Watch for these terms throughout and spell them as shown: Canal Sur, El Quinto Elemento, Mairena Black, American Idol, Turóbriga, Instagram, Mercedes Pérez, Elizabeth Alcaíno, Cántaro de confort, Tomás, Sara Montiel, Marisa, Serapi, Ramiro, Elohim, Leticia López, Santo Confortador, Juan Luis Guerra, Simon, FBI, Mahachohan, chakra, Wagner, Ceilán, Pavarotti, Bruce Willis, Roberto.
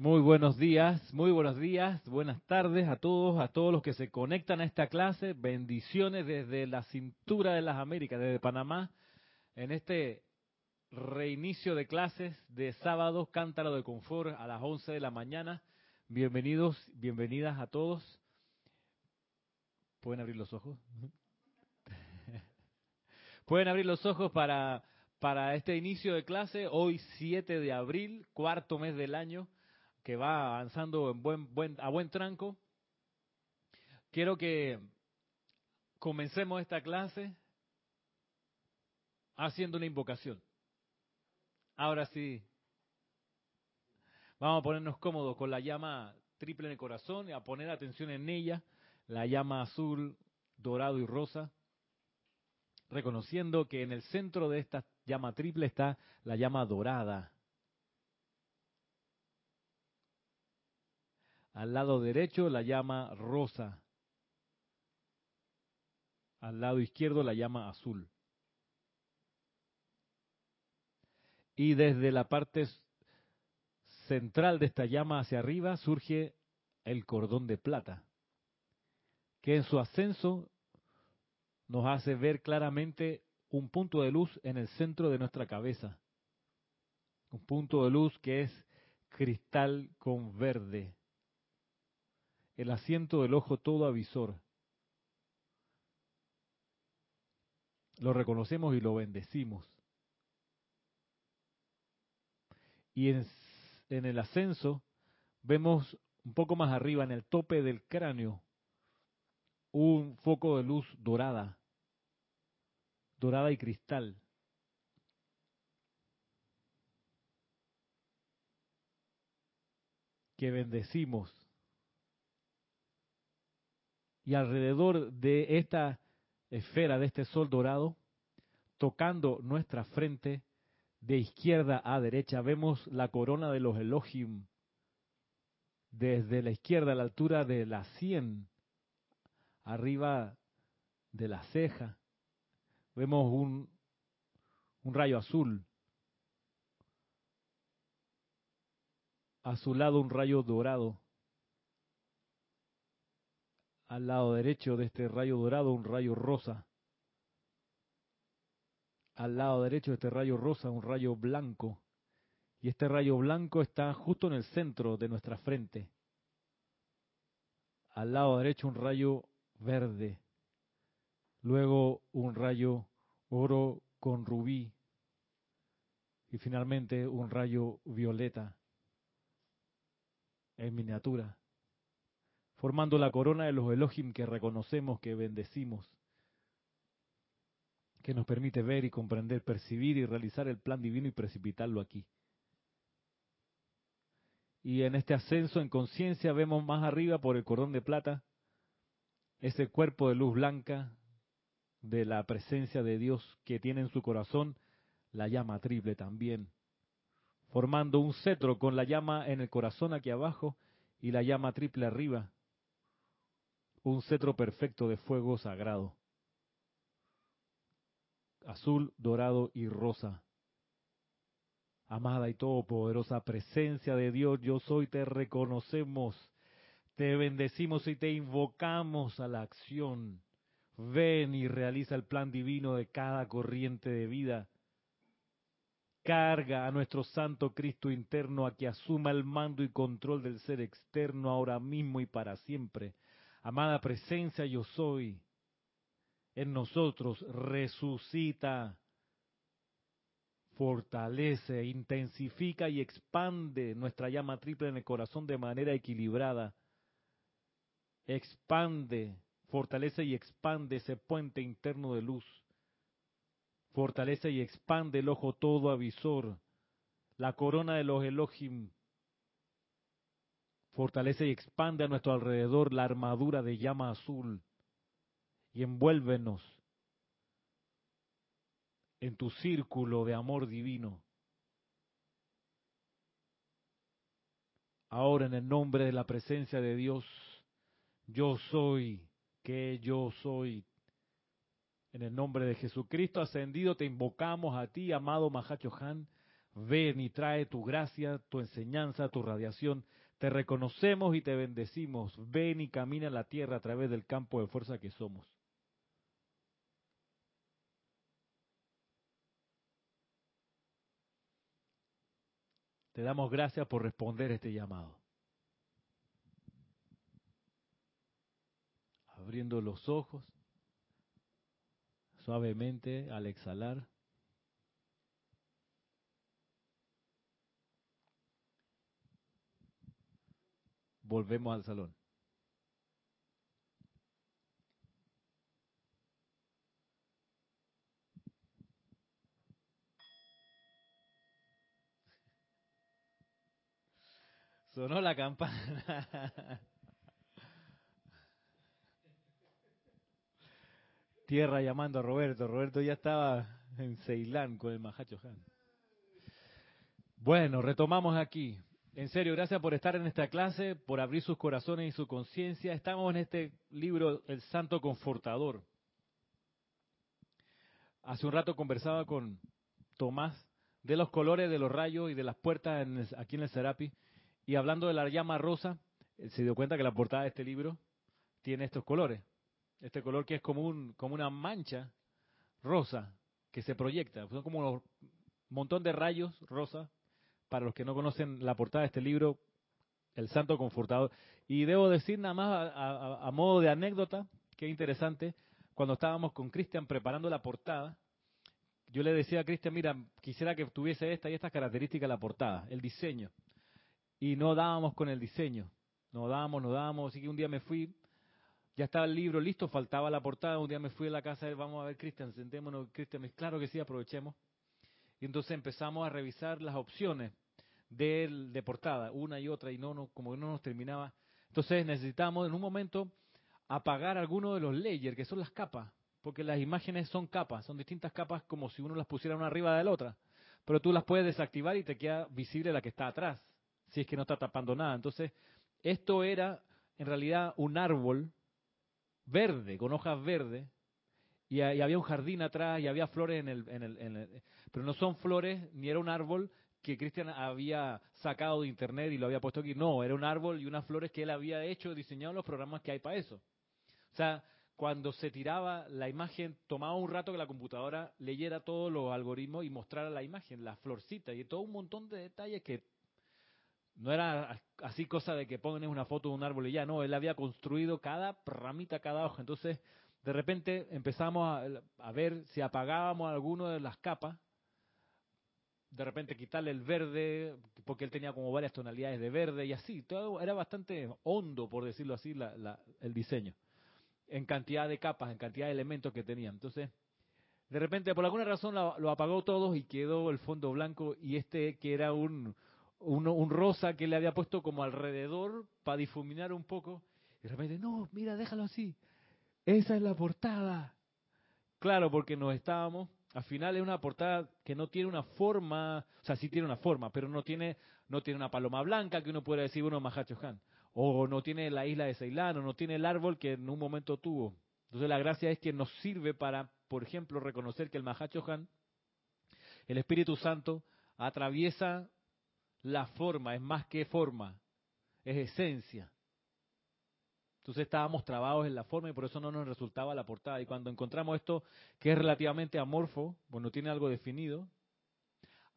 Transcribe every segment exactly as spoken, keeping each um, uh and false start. Muy buenos días, muy buenos días, buenas tardes a todos, a todos los que se conectan a esta clase. Bendiciones desde la cintura de las Américas, desde Panamá, en este reinicio de clases de sábado, Cántaro de confort a las once de la mañana. Bienvenidos, bienvenidas a todos. ¿Pueden abrir los ojos? Pueden abrir los ojos para, para este inicio de clase, hoy siete de abril, cuarto mes del año, que va avanzando en buen, buen, a buen tranco. Quiero que comencemos esta clase haciendo una invocación. Ahora sí, vamos a ponernos cómodos con la llama triple en el corazón y a poner atención en ella, la llama azul, dorado y rosa, reconociendo que en el centro de esta llama triple está la llama dorada. Al lado derecho la llama rosa. Al lado izquierdo la llama azul. Y desde la parte central de esta llama hacia arriba surge el cordón de plata, que en su ascenso nos hace ver claramente un punto de luz en el centro de nuestra cabeza. Un punto de luz que es cristal con verde. El asiento del ojo todo avisor. Lo reconocemos y lo bendecimos. Y en, en el ascenso vemos un poco más arriba, en el tope del cráneo, un foco de luz dorada, dorada y cristal. Que bendecimos. Y alrededor de esta esfera, de este sol dorado, tocando nuestra frente, de izquierda a derecha, vemos la corona de los Elohim. Desde la izquierda, a la altura de la sien, arriba de la ceja, vemos un, un rayo azul. A su lado un rayo dorado. Al lado derecho de este rayo dorado, un rayo rosa. Al lado derecho de este rayo rosa, un rayo blanco. Y este rayo blanco está justo en el centro de nuestra frente. Al lado derecho, un rayo verde. Luego, un rayo oro con rubí. Y finalmente, un rayo violeta en miniatura, formando la corona de los Elohim que reconocemos, que bendecimos, que nos permite ver y comprender, percibir y realizar el plan divino y precipitarlo aquí. Y en este ascenso en conciencia vemos más arriba por el cordón de plata ese cuerpo de luz blanca de la presencia de Dios que tiene en su corazón la llama triple también, formando un cetro con la llama en el corazón aquí abajo y la llama triple arriba. Un cetro perfecto de fuego sagrado. Azul, dorado y rosa. Amada y todopoderosa presencia de Dios, yo soy, te reconocemos, te bendecimos y te invocamos a la acción. Ven y realiza el plan divino de cada corriente de vida. Carga a nuestro santo Cristo interno a que asuma el mando y control del ser externo ahora mismo y para siempre. Amada presencia, yo soy. En nosotros resucita, fortalece, intensifica y expande nuestra llama triple en el corazón de manera equilibrada. Expande, fortalece y expande ese puente interno de luz. Fortalece y expande el ojo todo avisor, la corona de los Elohim. Fortalece y expande a nuestro alrededor la armadura de llama azul y envuélvenos en tu círculo de amor divino. Ahora en el nombre de la presencia de Dios, yo soy que yo soy. En el nombre de Jesucristo ascendido te invocamos a ti, amado Mahachohan, Ven y trae tu gracia, tu enseñanza, tu radiación. Te reconocemos y te bendecimos. Ven y camina la tierra a través del campo de fuerza que somos. Te damos gracias por responder este llamado. Abriendo los ojos, suavemente al exhalar, volvemos al salón. Sonó la campana. Tierra llamando a Roberto. Roberto ya estaba en Ceilán con el Mahachohan. Bueno, retomamos aquí. En serio, gracias por estar en esta clase, por abrir sus corazones y su conciencia. Estamos en este libro, El Santo Confortador. Hace un rato conversaba con Tomás de los colores de los rayos y de las puertas en el, aquí en el Serapi. Y hablando de la llama rosa, se dio cuenta que la portada de este libro tiene estos colores. Este color que es como, un, como una mancha rosa que se proyecta. Son como un montón de rayos rosa. Para los que no conocen la portada de este libro, El Santo Confortador. Y debo decir nada más a, a, a modo de anécdota, que es interesante, cuando estábamos con Cristian preparando la portada, yo le decía a Cristian, mira, quisiera que tuviese esta y estas características la portada, el diseño. Y no dábamos con el diseño, no dábamos, no dábamos, así que un día me fui, ya estaba el libro listo, faltaba la portada, un día me fui a la casa, de él, vamos a ver Cristian, sentémonos, Cristian, claro que sí, aprovechemos. Y entonces empezamos a revisar las opciones de, de portada, una y otra, y no, no como no nos terminaba. Entonces necesitamos en un momento apagar alguno de los layers, que son las capas, porque las imágenes son capas, son distintas capas como si uno las pusiera una arriba de la otra, pero tú las puedes desactivar y te queda visible la que está atrás. Si es que no está tapando nada. Entonces, esto era en realidad un árbol verde, con hojas verdes, y, y había un jardín atrás, y había flores en el, en el, en el... Pero no son flores, ni era un árbol que Cristian había sacado de internet y lo había puesto aquí. No, era un árbol y unas flores que él había hecho, diseñado los programas que hay para eso. O sea, cuando se tiraba la imagen, tomaba un rato que la computadora leyera todos los algoritmos y mostrara la imagen, las florcitas, y todo un montón de detalles que... No era así cosa de que pones una foto de un árbol y ya, no, él había construido cada ramita, cada hoja. Entonces, de repente empezamos a, a ver si apagábamos alguna de las capas, de repente quitarle el verde, porque él tenía como varias tonalidades de verde y así. Todo era bastante hondo, por decirlo así, la, la, el diseño, en cantidad de capas, en cantidad de elementos que tenía. Entonces, de repente, por alguna razón, lo, lo apagó todo y quedó el fondo blanco y este que era un... Uno, un rosa que le había puesto como alrededor para difuminar un poco. Y de repente, no, mira, déjalo así. Esa es la portada. Claro, porque nos estábamos... Al final es una portada que no tiene una forma... O sea, sí tiene una forma, pero no tiene no tiene una paloma blanca que uno pueda decir, bueno, Mahachohan. O no tiene la isla de Ceilán, o no tiene el árbol que en un momento tuvo. Entonces la gracia es que nos sirve para, por ejemplo, reconocer que el Mahachohan, el Espíritu Santo, atraviesa... La forma es más que forma, es esencia. Entonces estábamos trabados en la forma y por eso no nos resultaba la portada. Y cuando encontramos esto, que es relativamente amorfo, bueno, tiene algo definido.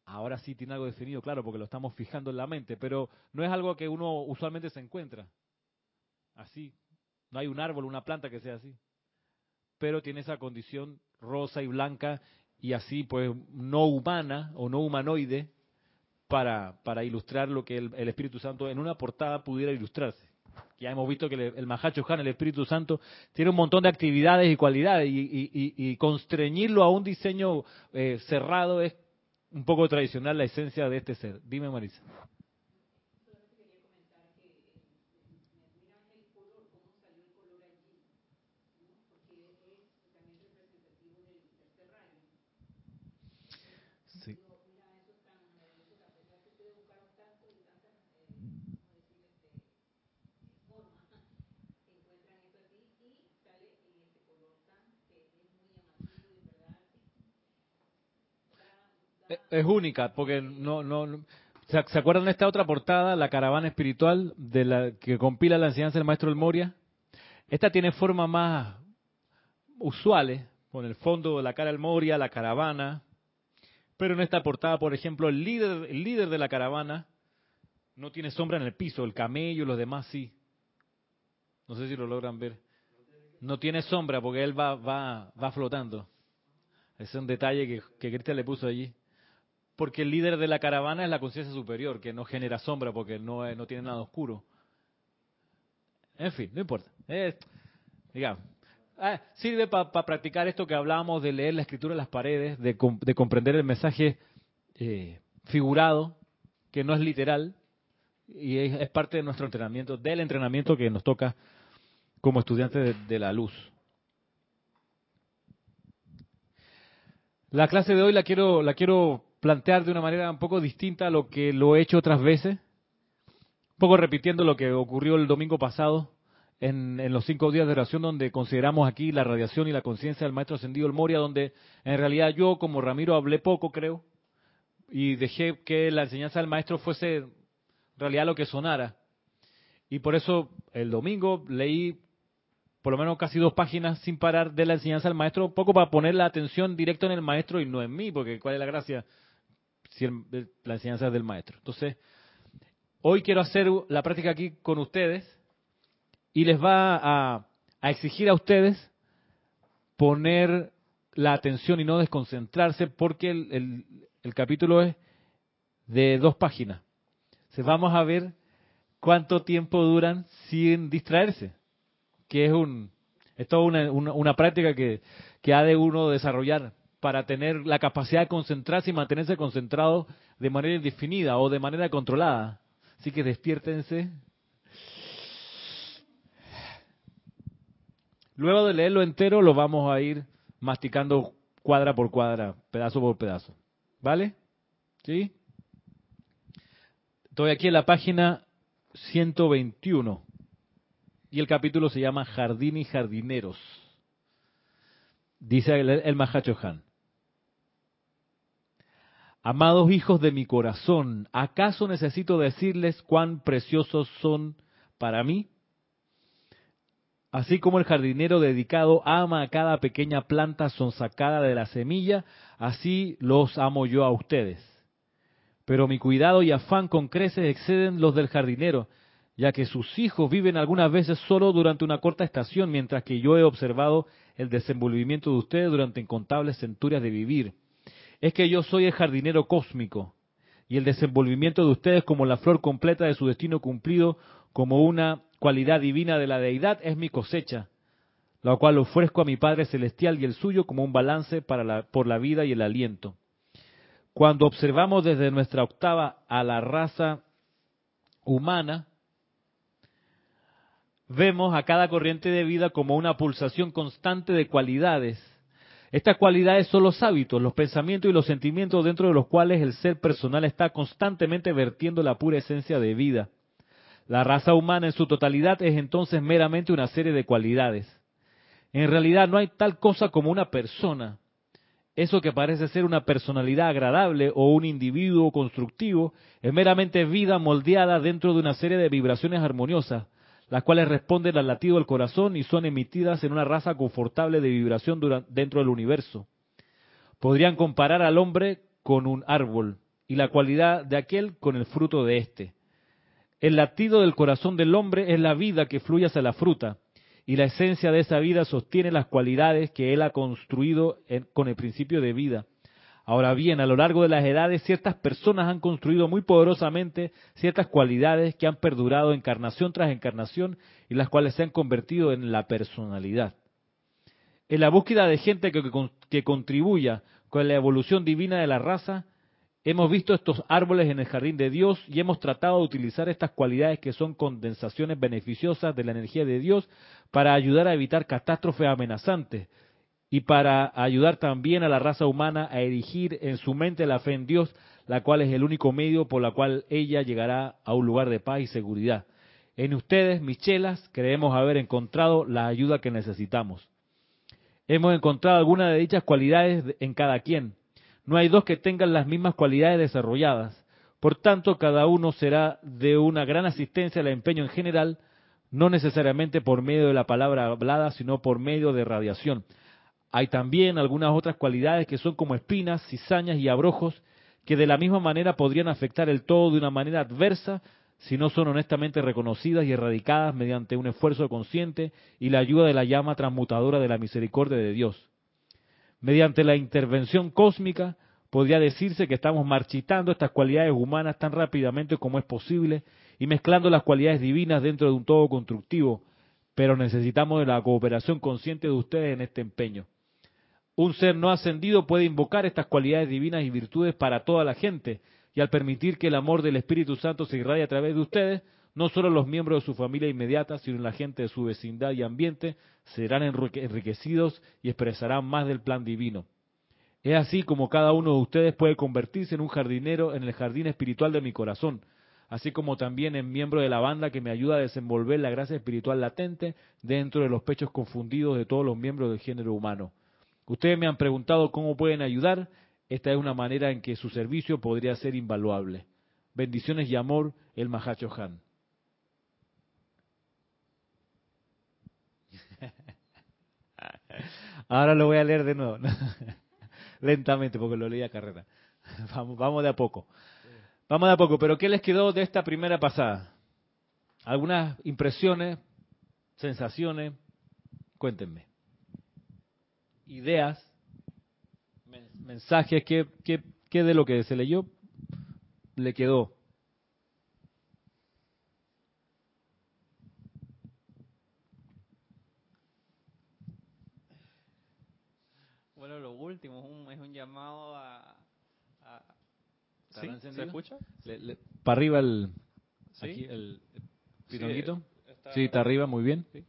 Ahora sí tiene algo definido, claro, porque lo estamos fijando en la mente, pero no es algo que uno usualmente se encuentra. Así, no hay un árbol, una planta que sea así. Pero tiene esa condición rosa y blanca y así pues no humana o no humanoide, Para, para ilustrar lo que el, el Espíritu Santo en una portada pudiera ilustrarse. Ya hemos visto que el, el Mahachohan, el Espíritu Santo, tiene un montón de actividades y cualidades y, y, y, y constreñirlo a un diseño eh, cerrado es un poco tradicional la esencia de este ser. Dime, Marisa. Es única, porque no, no, ¿se acuerdan de esta otra portada, la caravana espiritual de la que compila la enseñanza del maestro El Moria? Esta tiene formas más usuales, con el fondo de la cara El Moria, la caravana. Pero en esta portada, por ejemplo, el líder, el líder de la caravana no tiene sombra en el piso, el camello, los demás sí. No sé si lo logran ver. No tiene sombra porque él va va, va flotando. Ese es un detalle que, que Cristian le puso allí. Porque el líder de la caravana es la conciencia superior, que no genera sombra porque no, no tiene nada oscuro. En fin, no importa. Es, digamos, ah, sirve para pa practicar esto que hablábamos de leer la escritura en las paredes, de, com de comprender el mensaje eh, figurado, que no es literal, y es, es parte de nuestro entrenamiento, del entrenamiento que nos toca como estudiantes de, de la luz. La clase de hoy la quiero la quiero plantear de una manera un poco distinta a lo que lo he hecho otras veces, un poco repitiendo lo que ocurrió el domingo pasado en, en los cinco días de oración, donde consideramos aquí la radiación y la conciencia del Maestro Ascendido El Moria, donde en realidad yo, como Ramiro, hablé poco, creo, y dejé que la enseñanza del Maestro fuese en realidad lo que sonara. Y por eso el domingo leí por lo menos casi dos páginas sin parar de la enseñanza del Maestro, un poco para poner la atención directo en el Maestro y no en mí, porque ¿cuál es la gracia? Si el, la enseñanza es del Maestro. Entonces, hoy quiero hacer la práctica aquí con ustedes y les va a, a exigir a ustedes poner la atención y no desconcentrarse, porque el, el, el capítulo es de dos páginas. Entonces, vamos a ver cuánto tiempo duran sin distraerse, que es un es toda una, una, una práctica que, que ha de uno desarrollar, para tener la capacidad de concentrarse y mantenerse concentrado de manera indefinida o de manera controlada. Así que despiértense. Luego de leerlo entero, lo vamos a ir masticando cuadra por cuadra, pedazo por pedazo. ¿Vale? ¿Sí? Estoy aquí en la página ciento veintiuno. Y el capítulo se llama Jardín y Jardineros. Dice el, el Mahachohan. Amados hijos de mi corazón, ¿acaso necesito decirles cuán preciosos son para mí? Así como el jardinero dedicado ama a cada pequeña planta sonsacada de la semilla, así los amo yo a ustedes. Pero mi cuidado y afán con creces exceden los del jardinero, ya que sus hijos viven algunas veces solo durante una corta estación, mientras que yo he observado el desenvolvimiento de ustedes durante incontables centurias de vivir. Es que yo soy el jardinero cósmico, y el desenvolvimiento de ustedes como la flor completa de su destino cumplido, como una cualidad divina de la Deidad, es mi cosecha, la cual ofrezco a mi Padre Celestial y el suyo como un balance para la, por la vida y el aliento. Cuando observamos desde nuestra octava a la raza humana, vemos a cada corriente de vida como una pulsación constante de cualidades. Estas cualidades son los hábitos, los pensamientos y los sentimientos dentro de los cuales el ser personal está constantemente vertiendo la pura esencia de vida. La raza humana en su totalidad es entonces meramente una serie de cualidades. En realidad no hay tal cosa como una persona. Eso que parece ser una personalidad agradable o un individuo constructivo es meramente vida moldeada dentro de una serie de vibraciones armoniosas, las cuales responden al latido del corazón y son emitidas en una raza confortable de vibración dentro del universo. Podrían comparar al hombre con un árbol y la cualidad de aquel con el fruto de éste. El latido del corazón del hombre es la vida que fluye hacia la fruta, y la esencia de esa vida sostiene las cualidades que él ha construido con el principio de vida. Ahora bien, a lo largo de las edades, ciertas personas han construido muy poderosamente ciertas cualidades que han perdurado encarnación tras encarnación y las cuales se han convertido en la personalidad. En la búsqueda de gente que, que, que contribuya con la evolución divina de la raza, hemos visto estos árboles en el jardín de Dios y hemos tratado de utilizar estas cualidades que son condensaciones beneficiosas de la energía de Dios para ayudar a evitar catástrofes amenazantes, y para ayudar también a la raza humana a erigir en su mente la fe en Dios, la cual es el único medio por la cual ella llegará a un lugar de paz y seguridad. En ustedes, mis chelas, creemos haber encontrado la ayuda que necesitamos. Hemos encontrado alguna de dichas cualidades en cada quien. No hay dos que tengan las mismas cualidades desarrolladas. Por tanto, cada uno será de una gran asistencia al empeño en general, no necesariamente por medio de la palabra hablada, sino por medio de radiación. Hay también algunas otras cualidades que son como espinas, cizañas y abrojos, que de la misma manera podrían afectar el todo de una manera adversa, si no son honestamente reconocidas y erradicadas mediante un esfuerzo consciente y la ayuda de la llama transmutadora de la misericordia de Dios. Mediante la intervención cósmica, podría decirse que estamos marchitando estas cualidades humanas tan rápidamente como es posible y mezclando las cualidades divinas dentro de un todo constructivo, pero necesitamos de la cooperación consciente de ustedes en este empeño. Un ser no ascendido puede invocar estas cualidades divinas y virtudes para toda la gente, y al permitir que el amor del Espíritu Santo se irradie a través de ustedes, no solo los miembros de su familia inmediata, sino la gente de su vecindad y ambiente serán enriquecidos y expresarán más del plan divino. Es así como cada uno de ustedes puede convertirse en un jardinero en el jardín espiritual de mi corazón, así como también en miembro de la banda que me ayuda a desenvolver la gracia espiritual latente dentro de los pechos confundidos de todos los miembros del género humano. Ustedes me han preguntado cómo pueden ayudar. Esta es una manera en que su servicio podría ser invaluable. Bendiciones y amor, el Mahachohan. Ahora lo voy a leer de nuevo. Lentamente, porque lo leí a carrera. Vamos, vamos de a poco. Vamos de a poco. Pero ¿qué les quedó de esta primera pasada? ¿Algunas impresiones, sensaciones? Cuéntenme. Ideas, mensajes, ¿qué, qué, qué de lo que se leyó le quedó? Bueno, lo último es un, es un llamado a... a ¿Sí? ¿Se escucha? Le, le, para arriba el... ¿Sí? Aquí el pitonguito. Sí, está, sí, está arriba, muy bien. Sí.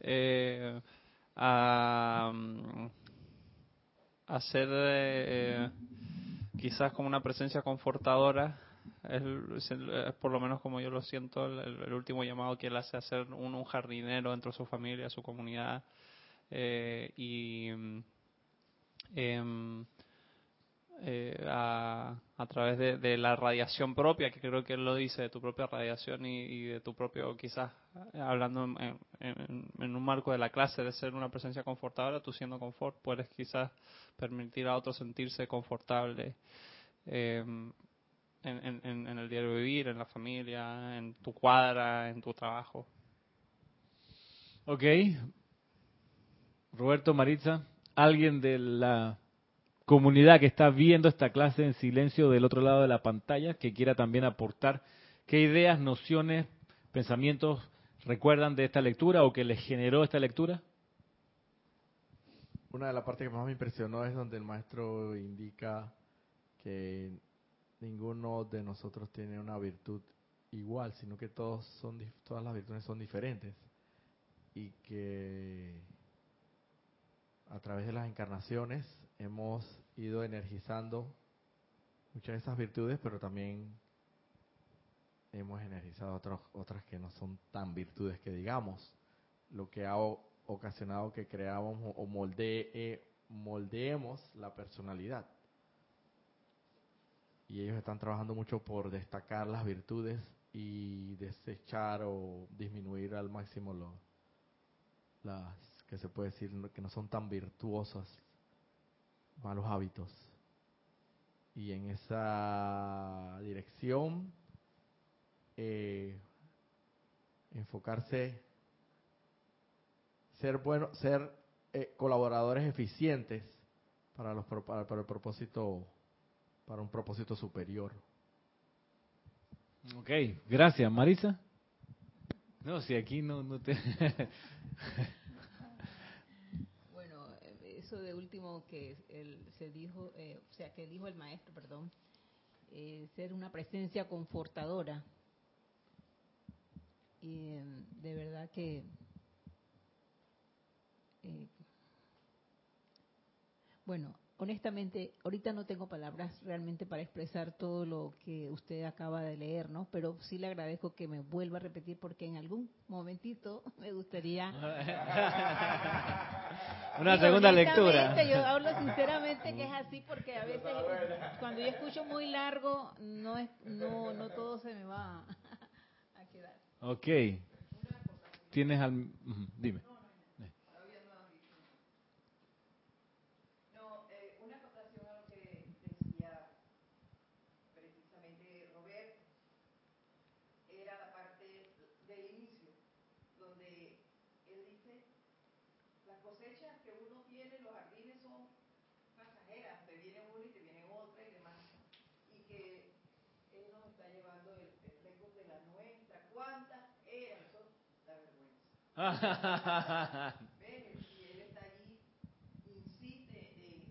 Eh... a hacer eh, quizás como una presencia confortadora, es, es por lo menos como yo lo siento el, el último llamado que él hace, hacer un, un jardinero dentro de su familia, su comunidad, eh, y eh, eh, a, a través de, de la radiación propia, que creo que él lo dice, de tu propia radiación y, y de tu propio, quizás hablando en, en, en un marco de la clase, de ser una presencia confortadora, tú siendo confort, puedes quizás permitir a otros sentirse confortable eh, en, en, en el diario vivir, en la familia, en tu cuadra, en tu trabajo. Ok. Roberto, Maritza, alguien de la comunidad que está viendo esta clase en silencio del otro lado de la pantalla, que quiera también aportar qué ideas, nociones, pensamientos recuerdan de esta lectura o que les generó esta lectura. Una de las partes que más me impresionó es donde el maestro indica que ninguno de nosotros tiene una virtud igual, sino que todos son, todas las virtudes son diferentes, y que a través de las encarnaciones hemos ido energizando muchas de esas virtudes, pero también hemos energizado otros, otras que no son tan virtudes que digamos, lo que ha ocasionado que creamos o moldee, moldeemos la personalidad. Y ellos están trabajando mucho por destacar las virtudes y desechar o disminuir al máximo lo, las que se puede decir que no son tan virtuosas, malos hábitos. Y en esa dirección, eh, enfocarse, ser bueno, ser eh, colaboradores eficientes para los para, para el propósito, para un propósito superior. Ok, gracias, Marisa. No, si aquí no, no te... Eso de último que él se dijo, eh, o sea, que dijo el maestro, perdón, eh, ser una presencia confortadora. Y eh, de verdad que eh, bueno, honestamente, ahorita no tengo palabras realmente para expresar todo lo que usted acaba de leer, ¿no? Pero sí le agradezco que me vuelva a repetir porque en algún momentito me gustaría... Una segunda lectura. Yo hablo sinceramente que es así porque a veces cuando yo escucho muy largo no es, no, no todo se me va a quedar. Ok. Tienes al... Dime. Ven, si él está allí, insiste, eh, eh,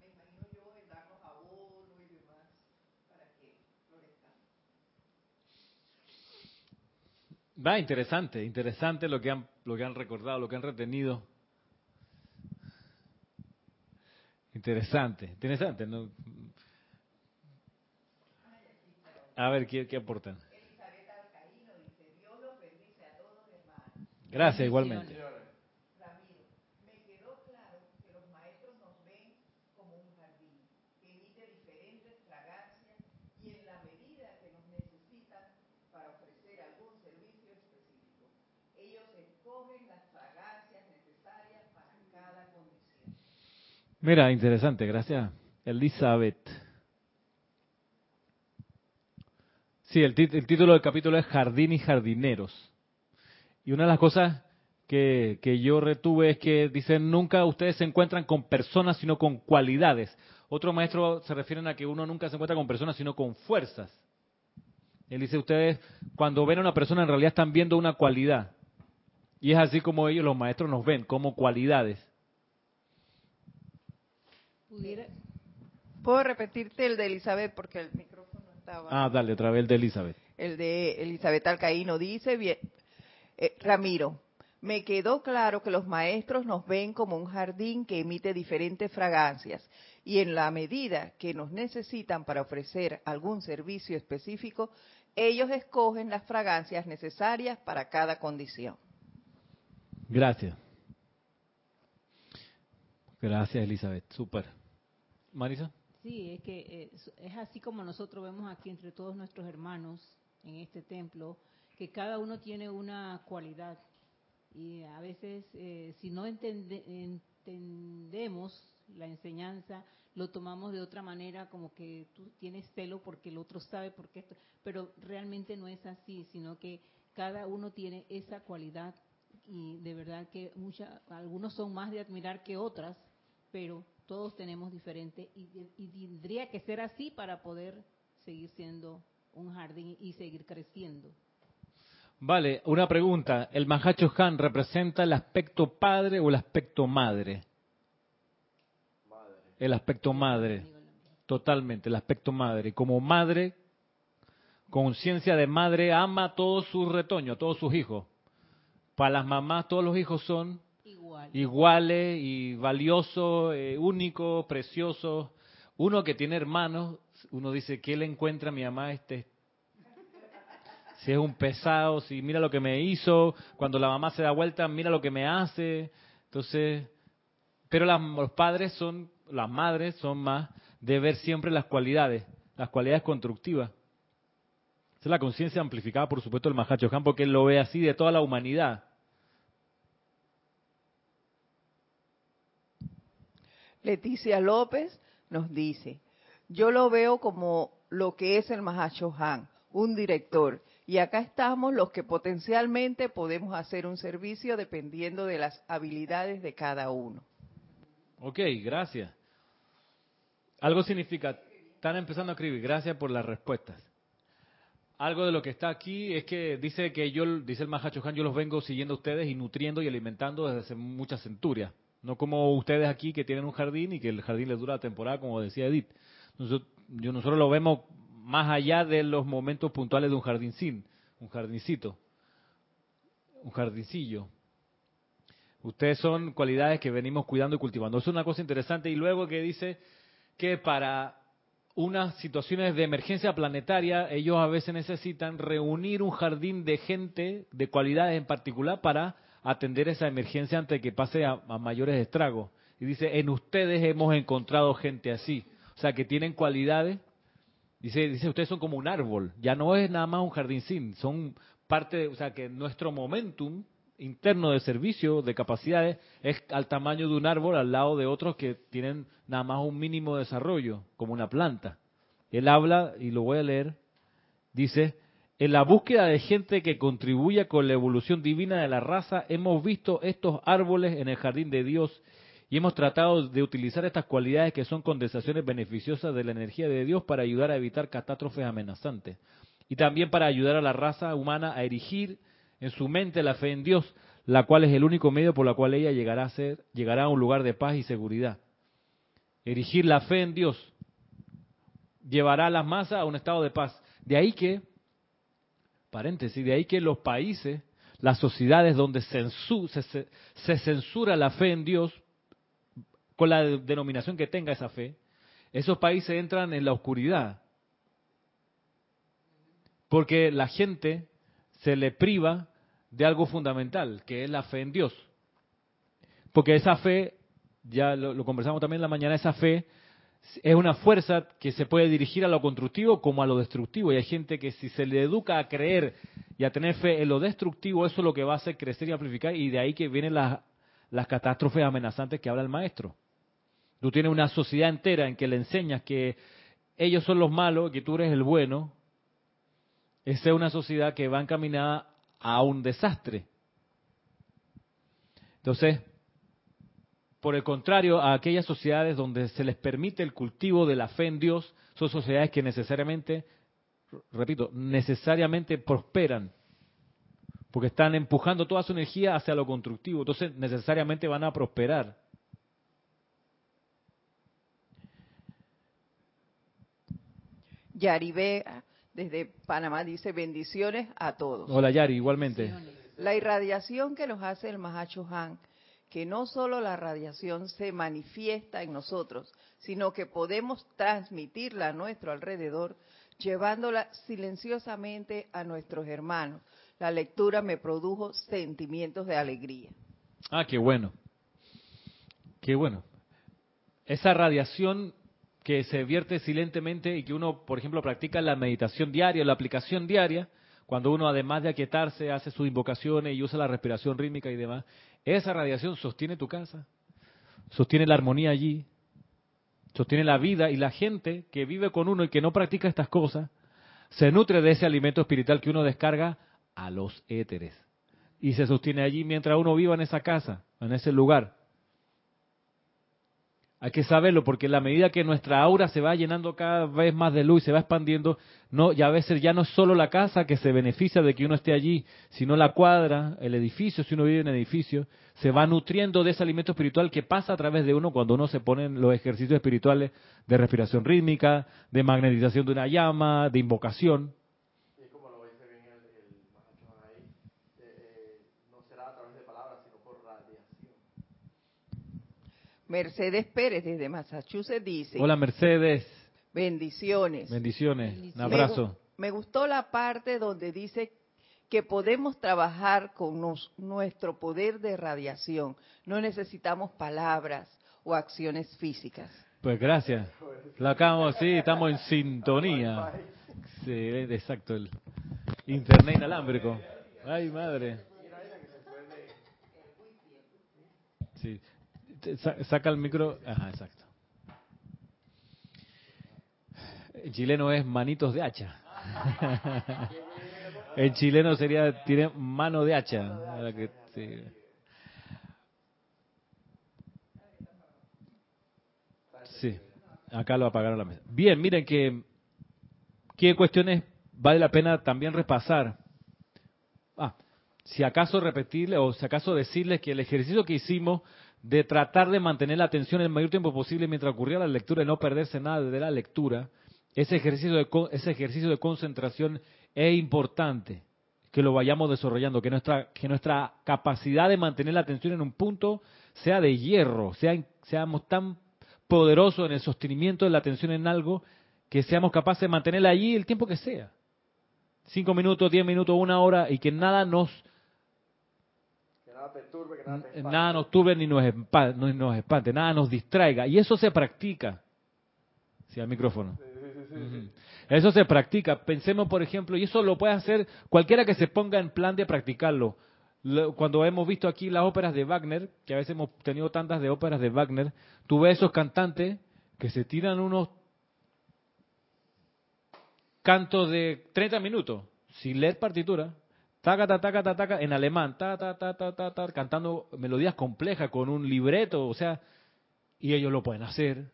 me imagino yo, en darnos abono y demás para que florezcamos. Va, interesante, interesante lo que han, lo que han recordado, lo que han retenido. Interesante, interesante. ¿No? A ver, ¿qué, qué aportan? Gracias, igualmente. Ramiro, me quedó claro que los maestros nos ven como un jardín, que emite diferentes fragancias y en la medida que nos necesitan para ofrecer algún servicio específico. Ellos escogen las fragancias necesarias para cada condición. Mira, interesante, gracias. Elizabeth. Sí, el, el título del capítulo es Jardín y jardineros. Y una de las cosas que, que yo retuve es que dicen, nunca ustedes se encuentran con personas, sino con cualidades. Otros maestros se refieren a que uno nunca se encuentra con personas, sino con fuerzas. Él dice, ustedes cuando ven a una persona en realidad están viendo una cualidad. Y es así como ellos, los maestros, nos ven, como cualidades. ¿Pudiera? ¿Puedo repetirte el de Elizabeth? Porque el micrófono estaba... Ah, dale, otra vez el de Elizabeth. El de Elizabeth Alcaíno dice... bien. Eh, Ramiro, me quedó claro que los maestros nos ven como un jardín que emite diferentes fragancias y en la medida que nos necesitan para ofrecer algún servicio específico, ellos escogen las fragancias necesarias para cada condición. Gracias. Gracias, Elizabeth. Súper. Marisa. Sí, es que es así como nosotros vemos aquí entre todos nuestros hermanos en este templo, que cada uno tiene una cualidad y a veces eh, si no entende, entendemos la enseñanza, lo tomamos de otra manera, como que tú tienes celo porque el otro sabe por qué esto, pero realmente no es así, sino que cada uno tiene esa cualidad y de verdad que mucha, algunos son más de admirar que otras, pero todos tenemos diferente y, y tendría que ser así para poder seguir siendo un jardín y seguir creciendo. Vale, una pregunta. ¿El Mahachohan representa el aspecto padre o el aspecto madre? Madre. El aspecto madre. Totalmente, el aspecto madre. Como madre, conciencia de madre, ama a todos sus retoños, a todos sus hijos. Para las mamás, todos los hijos son iguales, iguales y valiosos, eh, únicos, preciosos. Uno que tiene hermanos, uno dice, ¿qué le encuentra a mi mamá este? Si es un pesado, si mira lo que me hizo, cuando la mamá se da vuelta, mira lo que me hace. Entonces, pero las, los padres son, las madres son más de ver siempre las cualidades, las cualidades constructivas. Esa es la conciencia amplificada, por supuesto, del Mahachohan, porque él lo ve así de toda la humanidad. Leticia López nos dice, yo lo veo como lo que es el Mahachohan, un director. Y acá estamos los que potencialmente podemos hacer un servicio dependiendo de las habilidades de cada uno. Ok, gracias. Algo significa, están empezando a escribir, gracias por las respuestas. Algo de lo que está aquí es que dice que yo, dice el Mahachohan, yo los vengo siguiendo a ustedes y nutriendo y alimentando desde hace muchas centurias. No como ustedes aquí que tienen un jardín y que el jardín les dura la temporada, como decía Edith. Nosotros, yo, nosotros lo vemos... más allá de los momentos puntuales de un jardincín, un jardincito, un jardincillo. Ustedes son cualidades que venimos cuidando y cultivando. Eso es una cosa interesante. Y luego que dice que para unas situaciones de emergencia planetaria, ellos a veces necesitan reunir un jardín de gente, de cualidades en particular, para atender esa emergencia antes de que pase a, a mayores estragos. Y dice, en ustedes hemos encontrado gente así. O sea, que tienen cualidades. Dice, dice, ustedes son como un árbol. Ya no es nada más un jardincín. Son parte, de, o sea, que nuestro momentum interno de servicio, de capacidades, es al tamaño de un árbol al lado de otros que tienen nada más un mínimo desarrollo, como una planta. Él habla, y lo voy a leer, dice, en la búsqueda de gente que contribuya con la evolución divina de la raza, hemos visto estos árboles en el jardín de Dios y hemos tratado de utilizar estas cualidades que son condensaciones beneficiosas de la energía de Dios para ayudar a evitar catástrofes amenazantes y también para ayudar a la raza humana a erigir en su mente la fe en Dios, la cual es el único medio por la cual ella llegará a ser, llegará a un lugar de paz y seguridad. Erigir la fe en Dios llevará a las masas a un estado de paz. De ahí que, paréntesis, de ahí que los países, las sociedades donde censu, se, se, se censura la fe en Dios, con la denominación que tenga esa fe, esos países entran en la oscuridad. Porque la gente se le priva de algo fundamental, que es la fe en Dios. Porque esa fe, ya lo, lo conversamos también en la mañana, esa fe es una fuerza que se puede dirigir a lo constructivo como a lo destructivo. Y hay gente que si se le educa a creer y a tener fe en lo destructivo, eso es lo que va a hacer crecer y amplificar. Y de ahí que vienen las, las catástrofes amenazantes que habla el maestro. Tú tienes una sociedad entera en que le enseñas que ellos son los malos y que tú eres el bueno. Esa es una sociedad que va encaminada a un desastre. Entonces, por el contrario, a aquellas sociedades donde se les permite el cultivo de la fe en Dios, son sociedades que necesariamente, repito, necesariamente prosperan, porque están empujando toda su energía hacia lo constructivo, entonces necesariamente van a prosperar. Yari Vega desde Panamá dice, bendiciones a todos. Hola Yari, igualmente. La irradiación que nos hace el Mahachohan, que no solo la radiación se manifiesta en nosotros, sino que podemos transmitirla a nuestro alrededor, llevándola silenciosamente a nuestros hermanos. La lectura me produjo sentimientos de alegría. Ah, qué bueno. Qué bueno. Esa radiación que se vierte silentemente y que uno, por ejemplo, practica la meditación diaria, la aplicación diaria, cuando uno, además de aquietarse, hace sus invocaciones y usa la respiración rítmica y demás, esa radiación sostiene tu casa, sostiene la armonía allí, sostiene la vida, y la gente que vive con uno y que no practica estas cosas, se nutre de ese alimento espiritual que uno descarga a los éteres y se sostiene allí mientras uno viva en esa casa, en ese lugar. Hay que saberlo, porque en la medida que nuestra aura se va llenando cada vez más de luz y se va expandiendo, no, y a veces ya no es solo la casa que se beneficia de que uno esté allí, sino la cuadra, el edificio, si uno vive en el edificio, se va nutriendo de ese alimento espiritual que pasa a través de uno cuando uno se pone en los ejercicios espirituales de respiración rítmica, de magnetización de una llama, de invocación. Y como lo dice bien el, el Mahachohan ahí, eh, eh, no será a través de palabras, sino por radiación. Mercedes Pérez desde Massachusetts dice, hola Mercedes. Bendiciones. Bendiciones. Bendiciones. Un abrazo. Me, me gustó la parte donde dice que podemos trabajar con nos, nuestro poder de radiación. No necesitamos palabras o acciones físicas. Pues gracias. La acabamos, sí, estamos en sintonía. Sí, exacto, el internet inalámbrico. Ay, madre. Sí. Saca el micro. Ajá, exacto. En chileno es manitos de hacha. En chileno sería, tiene mano de hacha. Sí, acá lo apagaron la mesa. Bien, miren que qué cuestiones vale la pena también repasar. Ah, si acaso repetirle o si acaso decirles que el ejercicio que hicimos de tratar de mantener la atención el mayor tiempo posible mientras ocurría la lectura y no perderse nada de la lectura, ese ejercicio de, ese ejercicio de concentración es importante. que lo vayamos desarrollando, que nuestra, que nuestra capacidad de mantener la atención en un punto sea de hierro, sea, seamos tan poderosos en el sostenimiento de la atención en algo que seamos capaces de mantenerla allí el tiempo que sea. Cinco minutos, diez minutos, una hora, y que nada nos... Que nada perturbe, que nada te espante. Nada nos turbe ni nos espante, ni nos espante, nada nos distraiga. Y eso se practica. Sí, al micrófono. Sí, sí, sí, uh-huh. sí. Eso se practica. Pensemos, por ejemplo, y eso lo puede hacer cualquiera que se ponga en plan de practicarlo. Cuando hemos visto aquí las óperas de Wagner, que a veces hemos tenido tantas de óperas de Wagner, tú ves esos cantantes que se tiran unos cantos de treinta minutos, sin leer partitura, taca, taca, taca, taca, en alemán, ta, ta, ta, ta, ta, ta, cantando melodías complejas con un libreto, o sea, y ellos lo pueden hacer.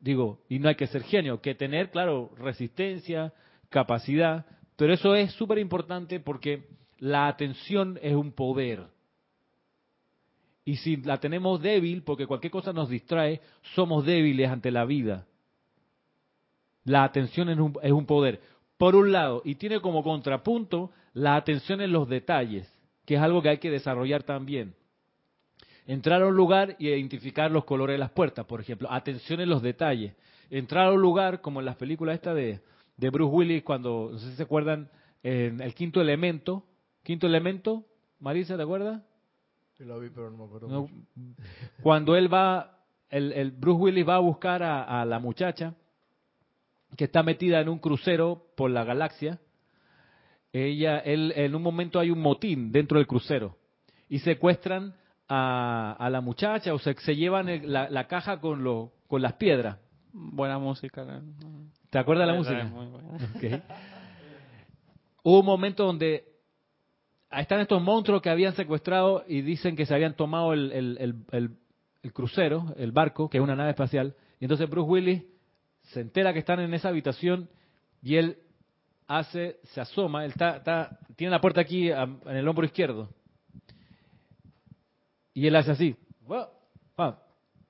Digo, y no hay que ser genio, que tener, claro, resistencia, capacidad, pero eso es súper importante porque la atención es un poder. Y si la tenemos débil, porque cualquier cosa nos distrae, somos débiles ante la vida. La atención es un, es un poder, por un lado, y tiene como contrapunto la atención en los detalles, que es algo que hay que desarrollar también. Entrar a un lugar y identificar los colores de las puertas, por ejemplo. Atención en los detalles. Entrar a un lugar, como en las películas esta de, de Bruce Willis, cuando, no sé si se acuerdan, en El Quinto Elemento. ¿Quinto Elemento? Marisa, ¿te acuerdas? Yo la vi, pero no me acuerdo no, mucho. Cuando él va, el, el Bruce Willis va a buscar a, a la muchacha que está metida en un crucero por la galaxia. Ella, él, en un momento hay un motín dentro del crucero y secuestran A, a la muchacha, o sea, se llevan el, la, la caja con lo, con las piedras. Buena música. ¿No? ¿Te acuerdas de la música? Es muy buena. Okay. Hubo un momento donde están estos monstruos que habían secuestrado y dicen que se habían tomado el, el, el, el, el crucero, el barco, que es una nave espacial. Y entonces Bruce Willis se entera que están en esa habitación y él hace, se asoma, él está, está, tiene la puerta aquí a, en el hombro izquierdo. Y él hace así.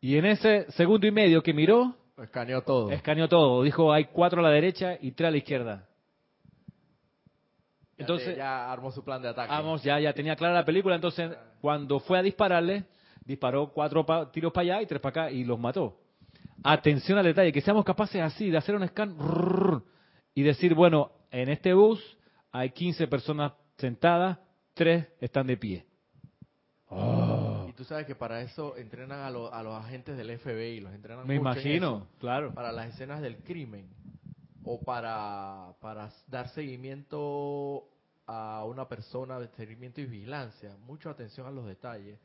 Y en ese segundo y medio que miró... Escaneó todo. Escaneó todo. Dijo, hay cuatro a la derecha y tres a la izquierda. Entonces ya, te, ya armó su plan de ataque. Vamos, ya, ya tenía clara la película. Entonces, cuando fue a dispararle, disparó cuatro pa- tiros para allá y tres para acá y los mató. Atención al detalle. Que seamos capaces así de hacer un scan y decir, bueno, en este bus hay quince personas sentadas, tres están de pie. ¡Oh! Tú sabes que para eso entrenan a, lo, a los agentes del F B I, los entrenan mucho. Me imagino, en eso, claro. Para las escenas del crimen o para, para dar seguimiento a una persona, seguimiento y vigilancia. Mucha atención a los detalles,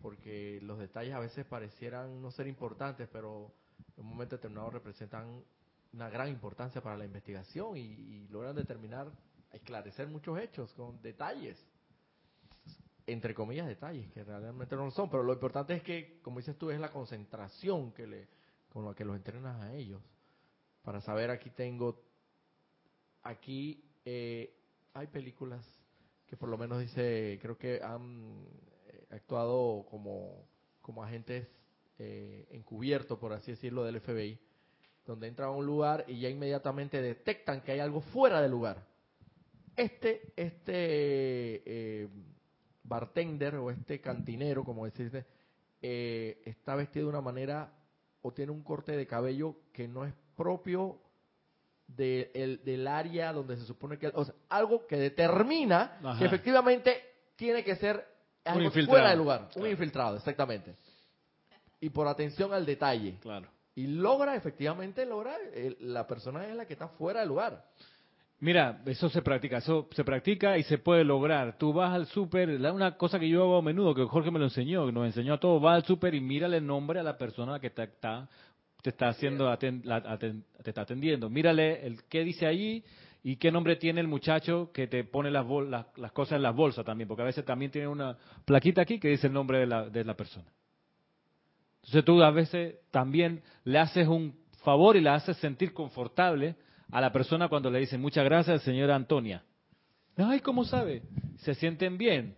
porque los detalles a veces parecieran no ser importantes, pero en un momento determinado representan una gran importancia para la investigación y, y logran determinar, esclarecer muchos hechos con detalles. Entre comillas, detalles, que realmente no lo son, pero lo importante es que, como dices tú, es la concentración que le, con la que los entrenas a ellos. Para saber, aquí tengo, aquí eh, hay películas que por lo menos dice, creo que han eh, actuado como, como agentes eh, encubiertos, por así decirlo, del F B I, donde entran a un lugar y ya inmediatamente detectan que hay algo fuera del lugar. Este, este... Eh, bartender o este cantinero, como deciste, eh, está vestido de una manera o tiene un corte de cabello que no es propio de, el, del área donde se supone que... O sea, algo que determina Ajá. que efectivamente tiene que ser algo fuera de lugar. Claro. Un infiltrado, exactamente. Y por atención al detalle. Claro. Y logra, efectivamente, logra eh, la persona es la que está fuera de lugar. Mira, eso se practica, eso se practica y se puede lograr. Tú vas al súper, una cosa que yo hago a menudo, que Jorge me lo enseñó, nos enseñó a todos, vas al súper y mírale el nombre a la persona que te está, te está haciendo, aten, la, aten, te está atendiendo. Mírale el qué dice allí y qué nombre tiene el muchacho que te pone las, bol, las, las cosas en las bolsas también, porque a veces también tiene una plaquita aquí que dice el nombre de la, de la persona. Entonces tú a veces también le haces un favor y la haces sentir confortable a la persona cuando le dicen muchas gracias, señora Antonia. Ay, ¿cómo sabe? Se sienten bien.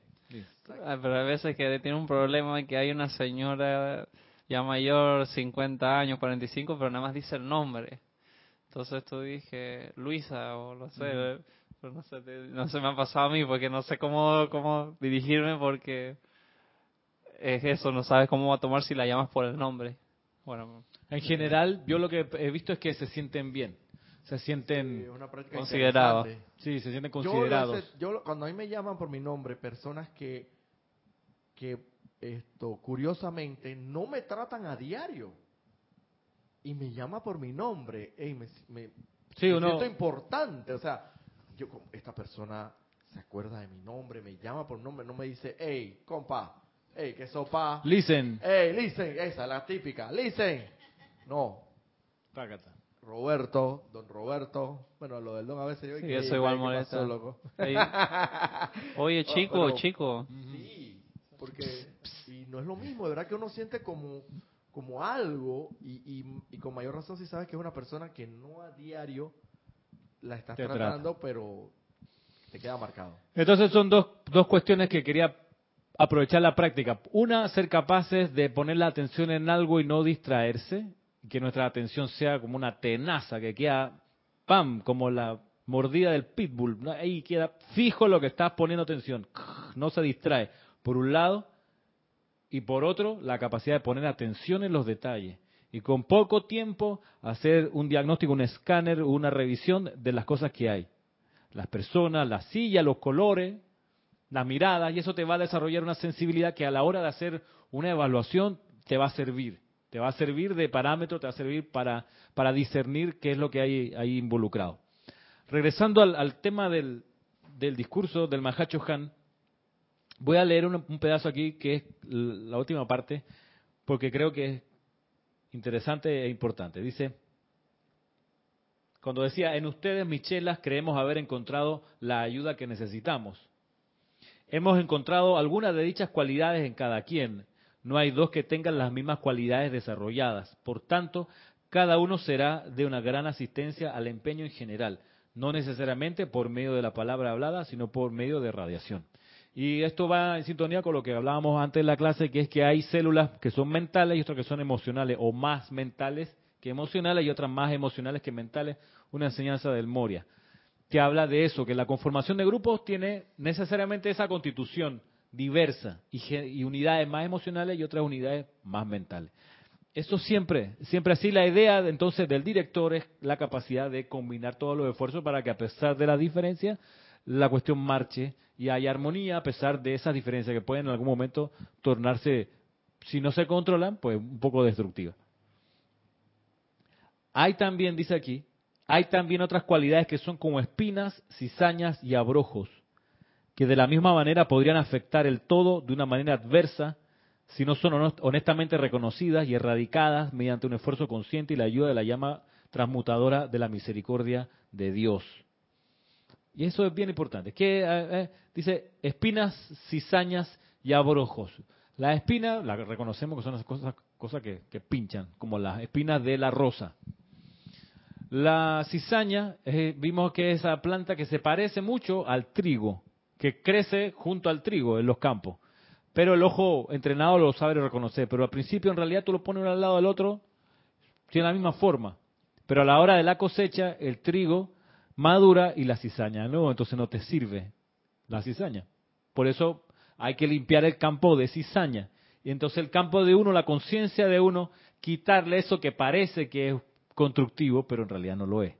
Ah, pero a veces que tiene un problema que hay una señora ya mayor, cincuenta años, cuarenta y cinco, pero nada más dice el nombre. Entonces tú dije, Luisa, o no sé, pero no se, no se me ha pasado a mí porque no sé cómo, cómo dirigirme, porque es eso, no sabes cómo va a tomar si la llamas por el nombre. Bueno, en general, yo lo que he visto es que se sienten bien, se sienten sí, considerados. Sí, se sienten considerados. Yo, yo, cuando a mí me llaman por mi nombre, personas que, que esto, curiosamente no me tratan a diario y me llama por mi nombre, ey, me, me, sí, me uno, siento importante. O sea, yo, esta persona se acuerda de mi nombre, me llama por nombre, no me dice, hey, compa, hey, qué sopa. Listen. Hey, listen, esa es la típica, listen. No. Págata. Roberto, don Roberto, bueno, lo del don a veces yo... Sí, eso igual molesta. Loco. Hey. Oye, chico, oh, pero, chico. Sí, porque y no es lo mismo, de verdad que uno siente como, como algo, y, y, y con mayor razón si sabes que es una persona que no a diario la estás te tratando, trata. Pero te queda marcado. Entonces son dos, dos cuestiones que quería aprovechar la práctica. Una, ser capaces de poner la atención en algo y no distraerse. Que nuestra atención sea como una tenaza que queda, pam, como la mordida del pitbull. Ahí queda fijo lo que estás poniendo atención. No se distrae, por un lado. Y por otro, la capacidad de poner atención en los detalles. Y con poco tiempo, hacer un diagnóstico, un escáner, una revisión de las cosas que hay. Las personas, la silla, los colores, las miradas. Y eso te va a desarrollar una sensibilidad que a la hora de hacer una evaluación te va a servir. Te va a servir de parámetro, te va a servir para, para discernir qué es lo que hay ahí involucrado. Regresando al, al tema del, del discurso del Mahachohan, voy a leer un, un pedazo aquí que es la última parte, porque creo que es interesante e importante. Dice, cuando decía, en ustedes, mis chelas, creemos haber encontrado la ayuda que necesitamos. Hemos encontrado algunas de dichas cualidades en cada quien. No hay dos que tengan las mismas cualidades desarrolladas. Por tanto, cada uno será de una gran asistencia al empeño en general, no necesariamente por medio de la palabra hablada, sino por medio de radiación. Y esto va en sintonía con lo que hablábamos antes de la clase, que es que hay células que son mentales y otras que son emocionales, o más mentales que emocionales y otras más emocionales que mentales. Una enseñanza del Moria, que habla de eso, que la conformación de grupos tiene necesariamente esa constitución diversa, y, y unidades más emocionales y otras unidades más mentales. Eso siempre, siempre así. La idea entonces del director es la capacidad de combinar todos los esfuerzos para que, a pesar de las diferencias, la cuestión marche y haya armonía, a pesar de esas diferencias que pueden en algún momento tornarse, si no se controlan, pues un poco destructivas. Hay también, dice aquí, hay también otras cualidades que son como espinas, cizañas y abrojos, que de la misma manera podrían afectar el todo de una manera adversa si no son honestamente reconocidas y erradicadas mediante un esfuerzo consciente y la ayuda de la llama transmutadora de la misericordia de Dios. Y eso es bien importante. Que, eh, eh, dice, espinas, cizañas y abrojos. Las espinas, las reconocemos que son las cosas, cosas que, que pinchan, como las espinas de la rosa. La cizaña, eh, vimos que es esa planta que se parece mucho al trigo, que crece junto al trigo en los campos. Pero el ojo entrenado lo sabe reconocer. Pero al principio, en realidad, tú lo pones uno al lado del otro, tiene la misma forma. Pero a la hora de la cosecha, el trigo madura y la cizaña no. Entonces no te sirve la cizaña. Por eso hay que limpiar el campo de cizaña. Y entonces el campo de uno, la conciencia de uno, quitarle eso que parece que es constructivo, pero en realidad no lo es.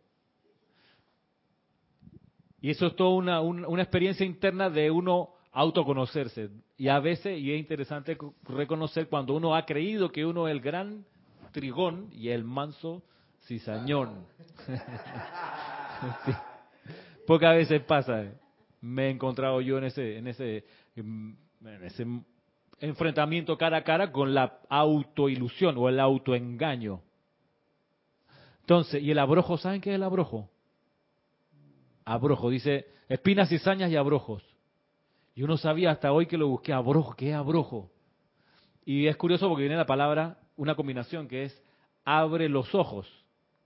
Y eso es toda una, una, una experiencia interna de uno autoconocerse. Y a veces, y es interesante reconocer cuando uno ha creído que uno es el gran trigón y el manso cizañón. Sí. Porque a veces pasa. Me he encontrado yo en ese, en ese, en ese enfrentamiento cara a cara con la autoilusión o el autoengaño. Entonces, ¿y el abrojo? ¿Saben qué es el abrojo? Abrojo, dice, espinas, cizañas y abrojos. Yo no sabía hasta hoy que lo busqué, abrojo, ¿qué es abrojo? Y es curioso porque viene la palabra, una combinación que es, abre los ojos.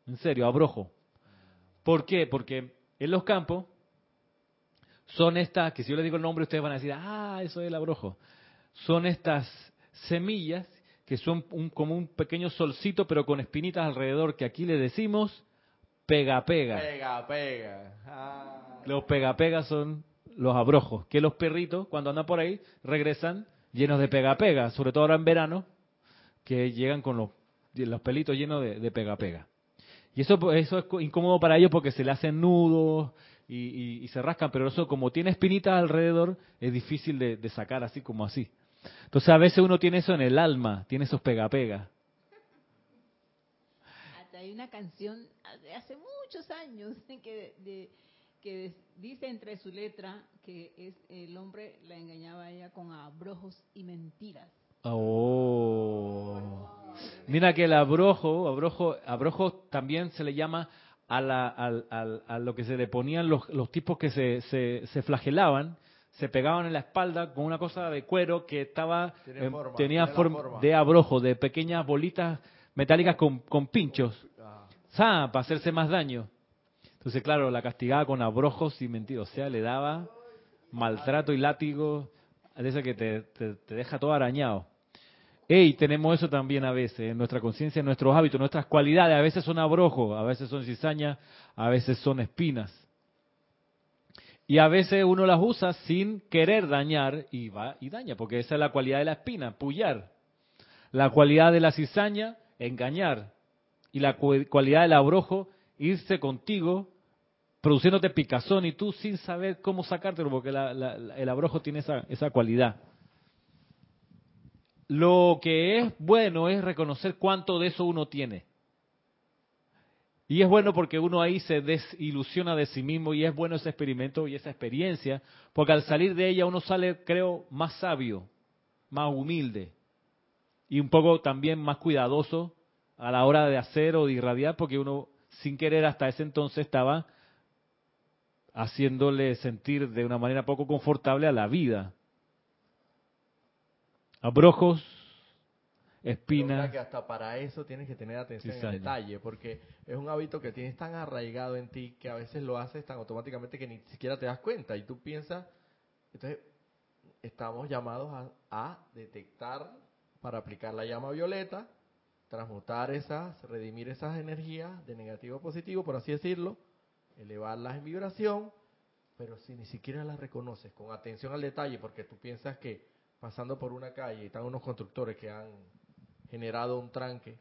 En serio, abrojo. ¿Por qué? Porque en los campos son estas, que si yo les digo el nombre ustedes van a decir, ah, eso es el abrojo. Son estas semillas que son un, como un pequeño solcito pero con espinitas alrededor, que aquí le decimos pega-pega. Pega-pega. Ah. Los pega-pega son los abrojos, que los perritos cuando andan por ahí regresan llenos de pega-pega, sobre todo ahora en verano, que llegan con los, los pelitos llenos de pega-pega. Y eso, eso es incómodo para ellos porque se le hacen nudos y, y, y se rascan, pero eso como tiene espinitas alrededor es difícil de, de sacar así como así. Entonces a veces uno tiene eso en el alma, tiene esos pega-pega. Hasta hay una canción de hace muchos años que, de, que dice entre su letra que es el hombre la engañaba a ella con abrojos y mentiras. Oh. Mira que el abrojo, abrojo, abrojo también se le llama a, la, a, a, a lo que se le ponían los, los tipos que se, se, se flagelaban, se pegaban en la espalda con una cosa de cuero que estaba eh, forma, tenía forma, forma de abrojo, de pequeñas bolitas metálicas con, con pinchos, ah, para hacerse más daño. Entonces, claro, la castigaba con abrojos y mentiras, o sea, le daba maltrato y látigo, de ese que te, te, te deja todo arañado. Ey, tenemos eso también a veces, en nuestra conciencia, nuestros hábitos, nuestras cualidades, a veces son abrojos, a veces son cizañas, a veces son espinas. Y a veces uno las usa sin querer dañar y va y daña, porque esa es la cualidad de la espina, pullar. La cualidad de la cizaña, engañar. Y la cu- cualidad del abrojo, irse contigo, produciéndote picazón y tú sin saber cómo sacártelo, porque la, la, la, el abrojo tiene esa, esa cualidad. Lo que es bueno es reconocer cuánto de eso uno tiene. Y es bueno porque uno ahí se desilusiona de sí mismo y es bueno ese experimento y esa experiencia, porque al salir de ella uno sale, creo, más sabio, más humilde y un poco también más cuidadoso a la hora de hacer o de irradiar, porque uno sin querer hasta ese entonces estaba haciéndole sentir de una manera poco confortable a la vida. Abrojos, espinas. Que hasta para eso tienes que tener atención en detalle, porque es un hábito que tienes tan arraigado en ti que a veces lo haces tan automáticamente que ni siquiera te das cuenta y tú piensas. Entonces, estamos llamados a, a detectar para aplicar la llama violeta, transmutar esas, redimir esas energías de negativo a positivo, por así decirlo, elevarlas en vibración, pero si ni siquiera las reconoces con atención al detalle, porque tú piensas que pasando por una calle, están unos constructores que han generado un tranque,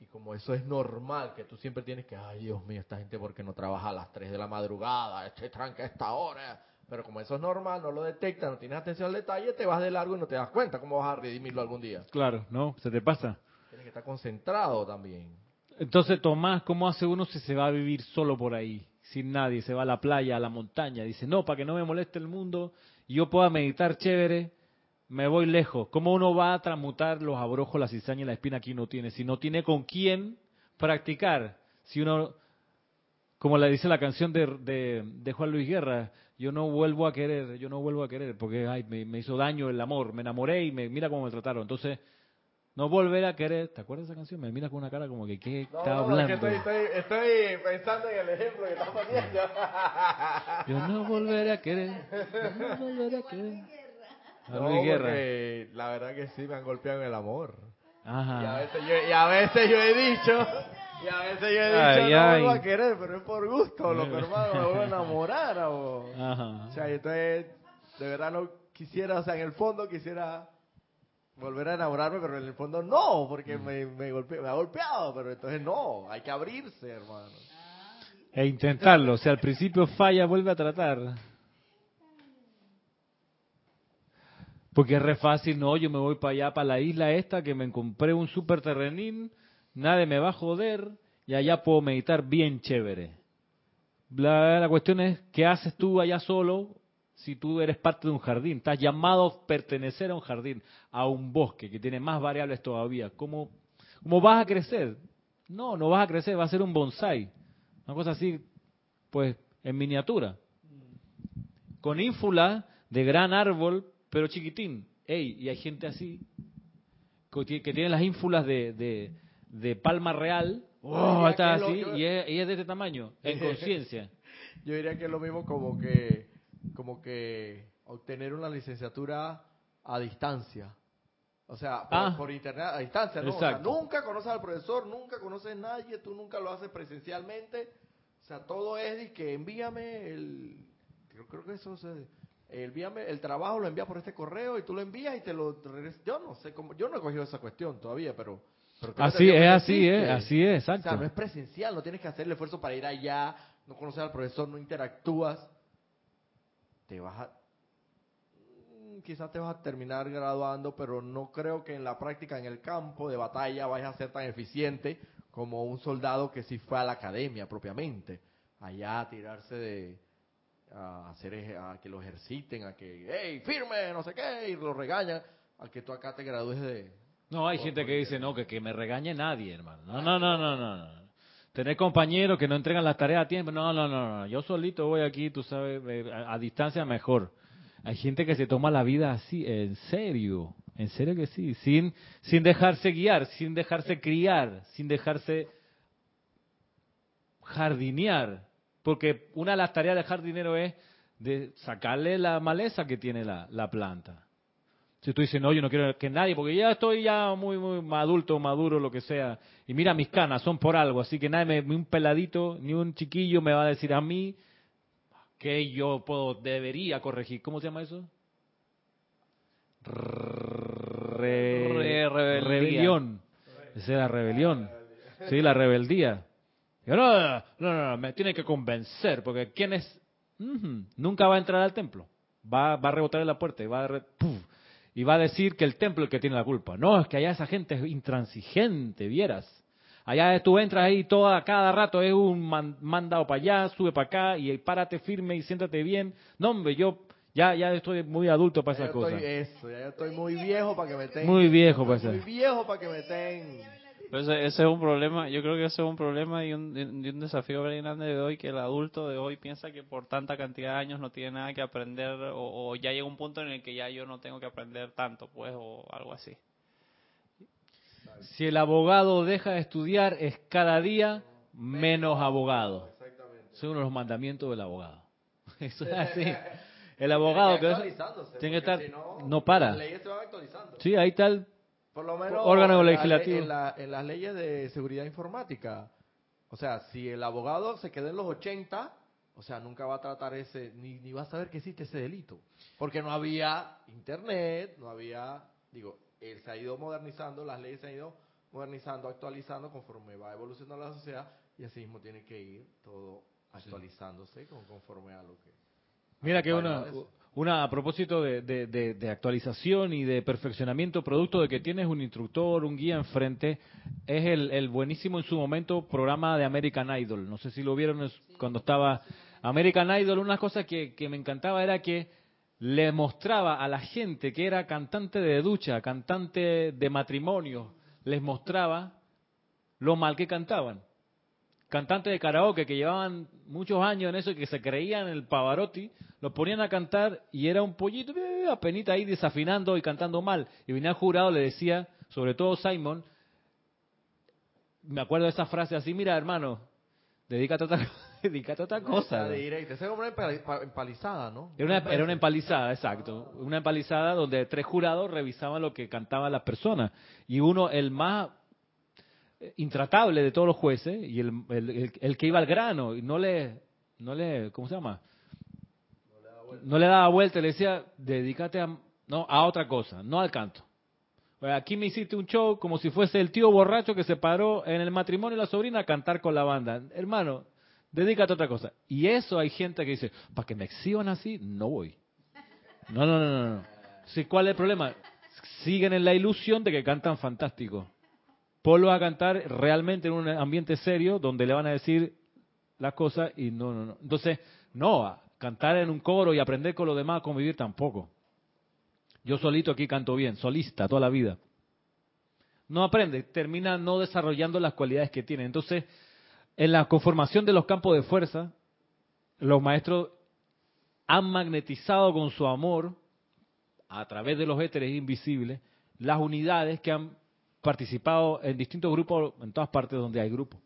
y como eso es normal, que tú siempre tienes que, ay Dios mío, esta gente porque no trabaja a las tres de la madrugada, este tranque a esta hora, pero como eso es normal, no lo detectas, no tienes atención al detalle, te vas de largo y no te das cuenta cómo vas a redimirlo algún día. Claro, no, se te pasa. Tienes que estar concentrado también. Entonces, Tomás, ¿cómo hace uno si se va a vivir solo por ahí, sin nadie, se va a la playa, a la montaña, dice, no, para que no me moleste el mundo, y yo pueda meditar chévere, me voy lejos? ¿Cómo uno va a transmutar los abrojos, la cizaña y la espina que uno tiene? Si no tiene con quién practicar. Si uno, como le dice la canción de, de, de Juan Luis Guerra, yo no vuelvo a querer, yo no vuelvo a querer, porque ay, me, me hizo daño el amor, me enamoré y me, mira cómo me trataron. Entonces, no volver a querer. ¿Te acuerdas de esa canción? Me mira con una cara como que, ¿qué está no, hablando? No, es que estoy, estoy, estoy pensando en el ejemplo que estás poniendo. Yo no volveré a querer, yo no volveré a querer. No, porque la verdad que sí me han golpeado en el amor. Ajá. Y a veces yo, y a veces yo he dicho, y a veces yo he dicho, ay, no ay. Vuelvo a querer, pero es por gusto, los hermanos me voy a enamorar. Ajá. O sea, entonces, de verdad no quisiera, o sea, en el fondo quisiera volver a enamorarme, pero en el fondo no, porque me, me, golpe, me ha golpeado, pero entonces no, hay que abrirse, hermano. E intentarlo, o sea, al principio falla, vuelve a tratar. Porque es re fácil, no, yo me voy para allá, para la isla esta, que me compré un super terrenín, nadie me va a joder, y allá puedo meditar bien chévere. La, la cuestión es, ¿qué haces tú allá solo si tú eres parte de un jardín? Estás llamado a pertenecer a un jardín, a un bosque, que tiene más variables todavía. ¿Cómo, cómo vas a crecer? No, no vas a crecer, va a ser un bonsái. Una cosa así, pues, en miniatura. Con ínfula de gran árbol, pero chiquitín. Ey, y hay gente así que tiene las ínfulas de, de, de palma real. Oh, está así lo, yo, y, es, y es de este tamaño, en conciencia. Yo diría que es lo mismo como que como que obtener una licenciatura a distancia. O sea, por, ah, por internet, a distancia, ¿no? O sea, nunca conoces al profesor, nunca conoces a nadie, tú nunca lo haces presencialmente. O sea, todo es de que envíame el... Creo, creo que eso o sea, envíame el trabajo, lo envías por este correo y tú lo envías y te lo regresas. Yo no sé cómo... Yo no he cogido esa cuestión todavía, pero... pero así es, así es, así es, exacto. O sea, no es presencial, no tienes que hacer el esfuerzo para ir allá, no conoces al profesor, no interactúas. Te vas a... quizás te vas a terminar graduando, pero no creo que en la práctica, en el campo de batalla, vayas a ser tan eficiente como un soldado que sí fue a la academia propiamente, allá a tirarse de, a hacer, a que lo ejerciten, a que, hey, firme, no sé qué, y lo regañan, a que tú acá te gradúes de... No, hay gente que dice, no, que, que me regañe nadie, hermano, no, no, no, no, no, no. Tener compañeros que no entregan las tareas a tiempo, no, no, no, no, yo solito voy aquí, tú sabes, a, a distancia mejor. Hay gente que se toma la vida así, en serio, en serio que sí, sin sin dejarse guiar, sin dejarse criar, sin dejarse jardinear, porque una de las tareas del jardinero es de sacarle la maleza que tiene la, la planta. Si tú dices, no, yo no quiero que nadie, porque ya estoy ya muy muy adulto, maduro, lo que sea, y mira mis canas, son por algo, así que nadie, ni un peladito, ni un chiquillo me va a decir a mí que yo puedo, debería corregir. ¿Cómo se llama eso? Re, Re, rebelión. rebelión. Esa es la rebelión. Sí, la rebeldía. No, no, no, no, me tiene que convencer, porque ¿quién es? Uh-huh. Nunca va a entrar al templo. Va, va a rebotar en la puerta y va a, re, puff, y va a decir que el templo es el que tiene la culpa. No, es que allá esa gente es intransigente, vieras. Allá tú entras ahí toda, cada rato es un man, mandado para allá, sube para acá y párate firme y siéntate bien. No, hombre, yo ya ya estoy muy adulto para esas cosas. Eso, ya yo estoy muy viejo para que me tengan. Muy viejo para eso. Muy viejo para que me tengan. Pero ese, ese es un problema, yo creo que ese es un problema y un, y un desafío bien grande de hoy, que el adulto de hoy piensa que por tanta cantidad de años no tiene nada que aprender o, o ya llega un punto en el que ya yo no tengo que aprender tanto, pues, o algo así. Si el abogado deja de estudiar, es cada día menos abogado. Exactamente. Son uno de los mandamientos del abogado. Eso es así. El abogado que tiene que estar, si no, no para. Las leyes se van actualizando. Sí, ahí está el por lo menos órgano en legislativo. La, en, la, en las leyes de seguridad informática. O sea, si el abogado se queda en los ochenta, o sea, nunca va a tratar ese, ni, ni va a saber que existe ese delito. Porque no había internet, no había, digo... Él se ha ido modernizando, las leyes se han ido modernizando, actualizando conforme va evolucionando la sociedad y así mismo tiene que ir todo actualizándose sí. con, conforme a lo que... Mira que una, una a propósito de, de, de, de actualización y de perfeccionamiento, producto de que tienes un instructor, un guía enfrente, es el, el buenísimo en su momento programa de American Idol. No sé si lo vieron cuando estaba American Idol. Una cosa que, que me encantaba era que le mostraba a la gente que era cantante de ducha, cantante de matrimonio, les mostraba lo mal que cantaban. Cantantes de karaoke que llevaban muchos años en eso y que se creían el Pavarotti, los ponían a cantar y era un pollito, apenita ahí desafinando y cantando mal. Y venía el jurado, le decía, sobre todo Simon, me acuerdo de esa frase así, mira hermano, dedícate a otra, dedícate a otra cosa. Esa era una empalizada, ¿no? Era una, era una empalizada, exacto. Una empalizada donde tres jurados revisaban lo que cantaban las personas. Y uno, el más intratable de todos los jueces, y el, el, el, el que iba al grano, y no le, no le, ¿cómo se llama? No le daba vuelta. No le daba vuelta, le decía, dedícate a, no, a otra cosa, no al canto. Aquí me hiciste un show como si fuese el tío borracho que se paró en el matrimonio de la sobrina a cantar con la banda. Hermano, dedícate a otra cosa. Y eso hay gente que dice, para que me exhiban así, no voy. No, no, no, no. no. Sí, ¿cuál es el problema? Siguen en la ilusión de que cantan fantástico. Ponlos a cantar realmente en un ambiente serio donde le van a decir las cosas y no, no, no. Entonces, no, cantar en un coro y aprender con los demás a convivir tampoco. Yo solito aquí canto bien, solista toda la vida. No aprende, termina no desarrollando las cualidades que tiene. Entonces, en la conformación de los campos de fuerza, los maestros han magnetizado con su amor, a través de los éteres invisibles, las unidades que han participado en distintos grupos, en todas partes donde hay grupos.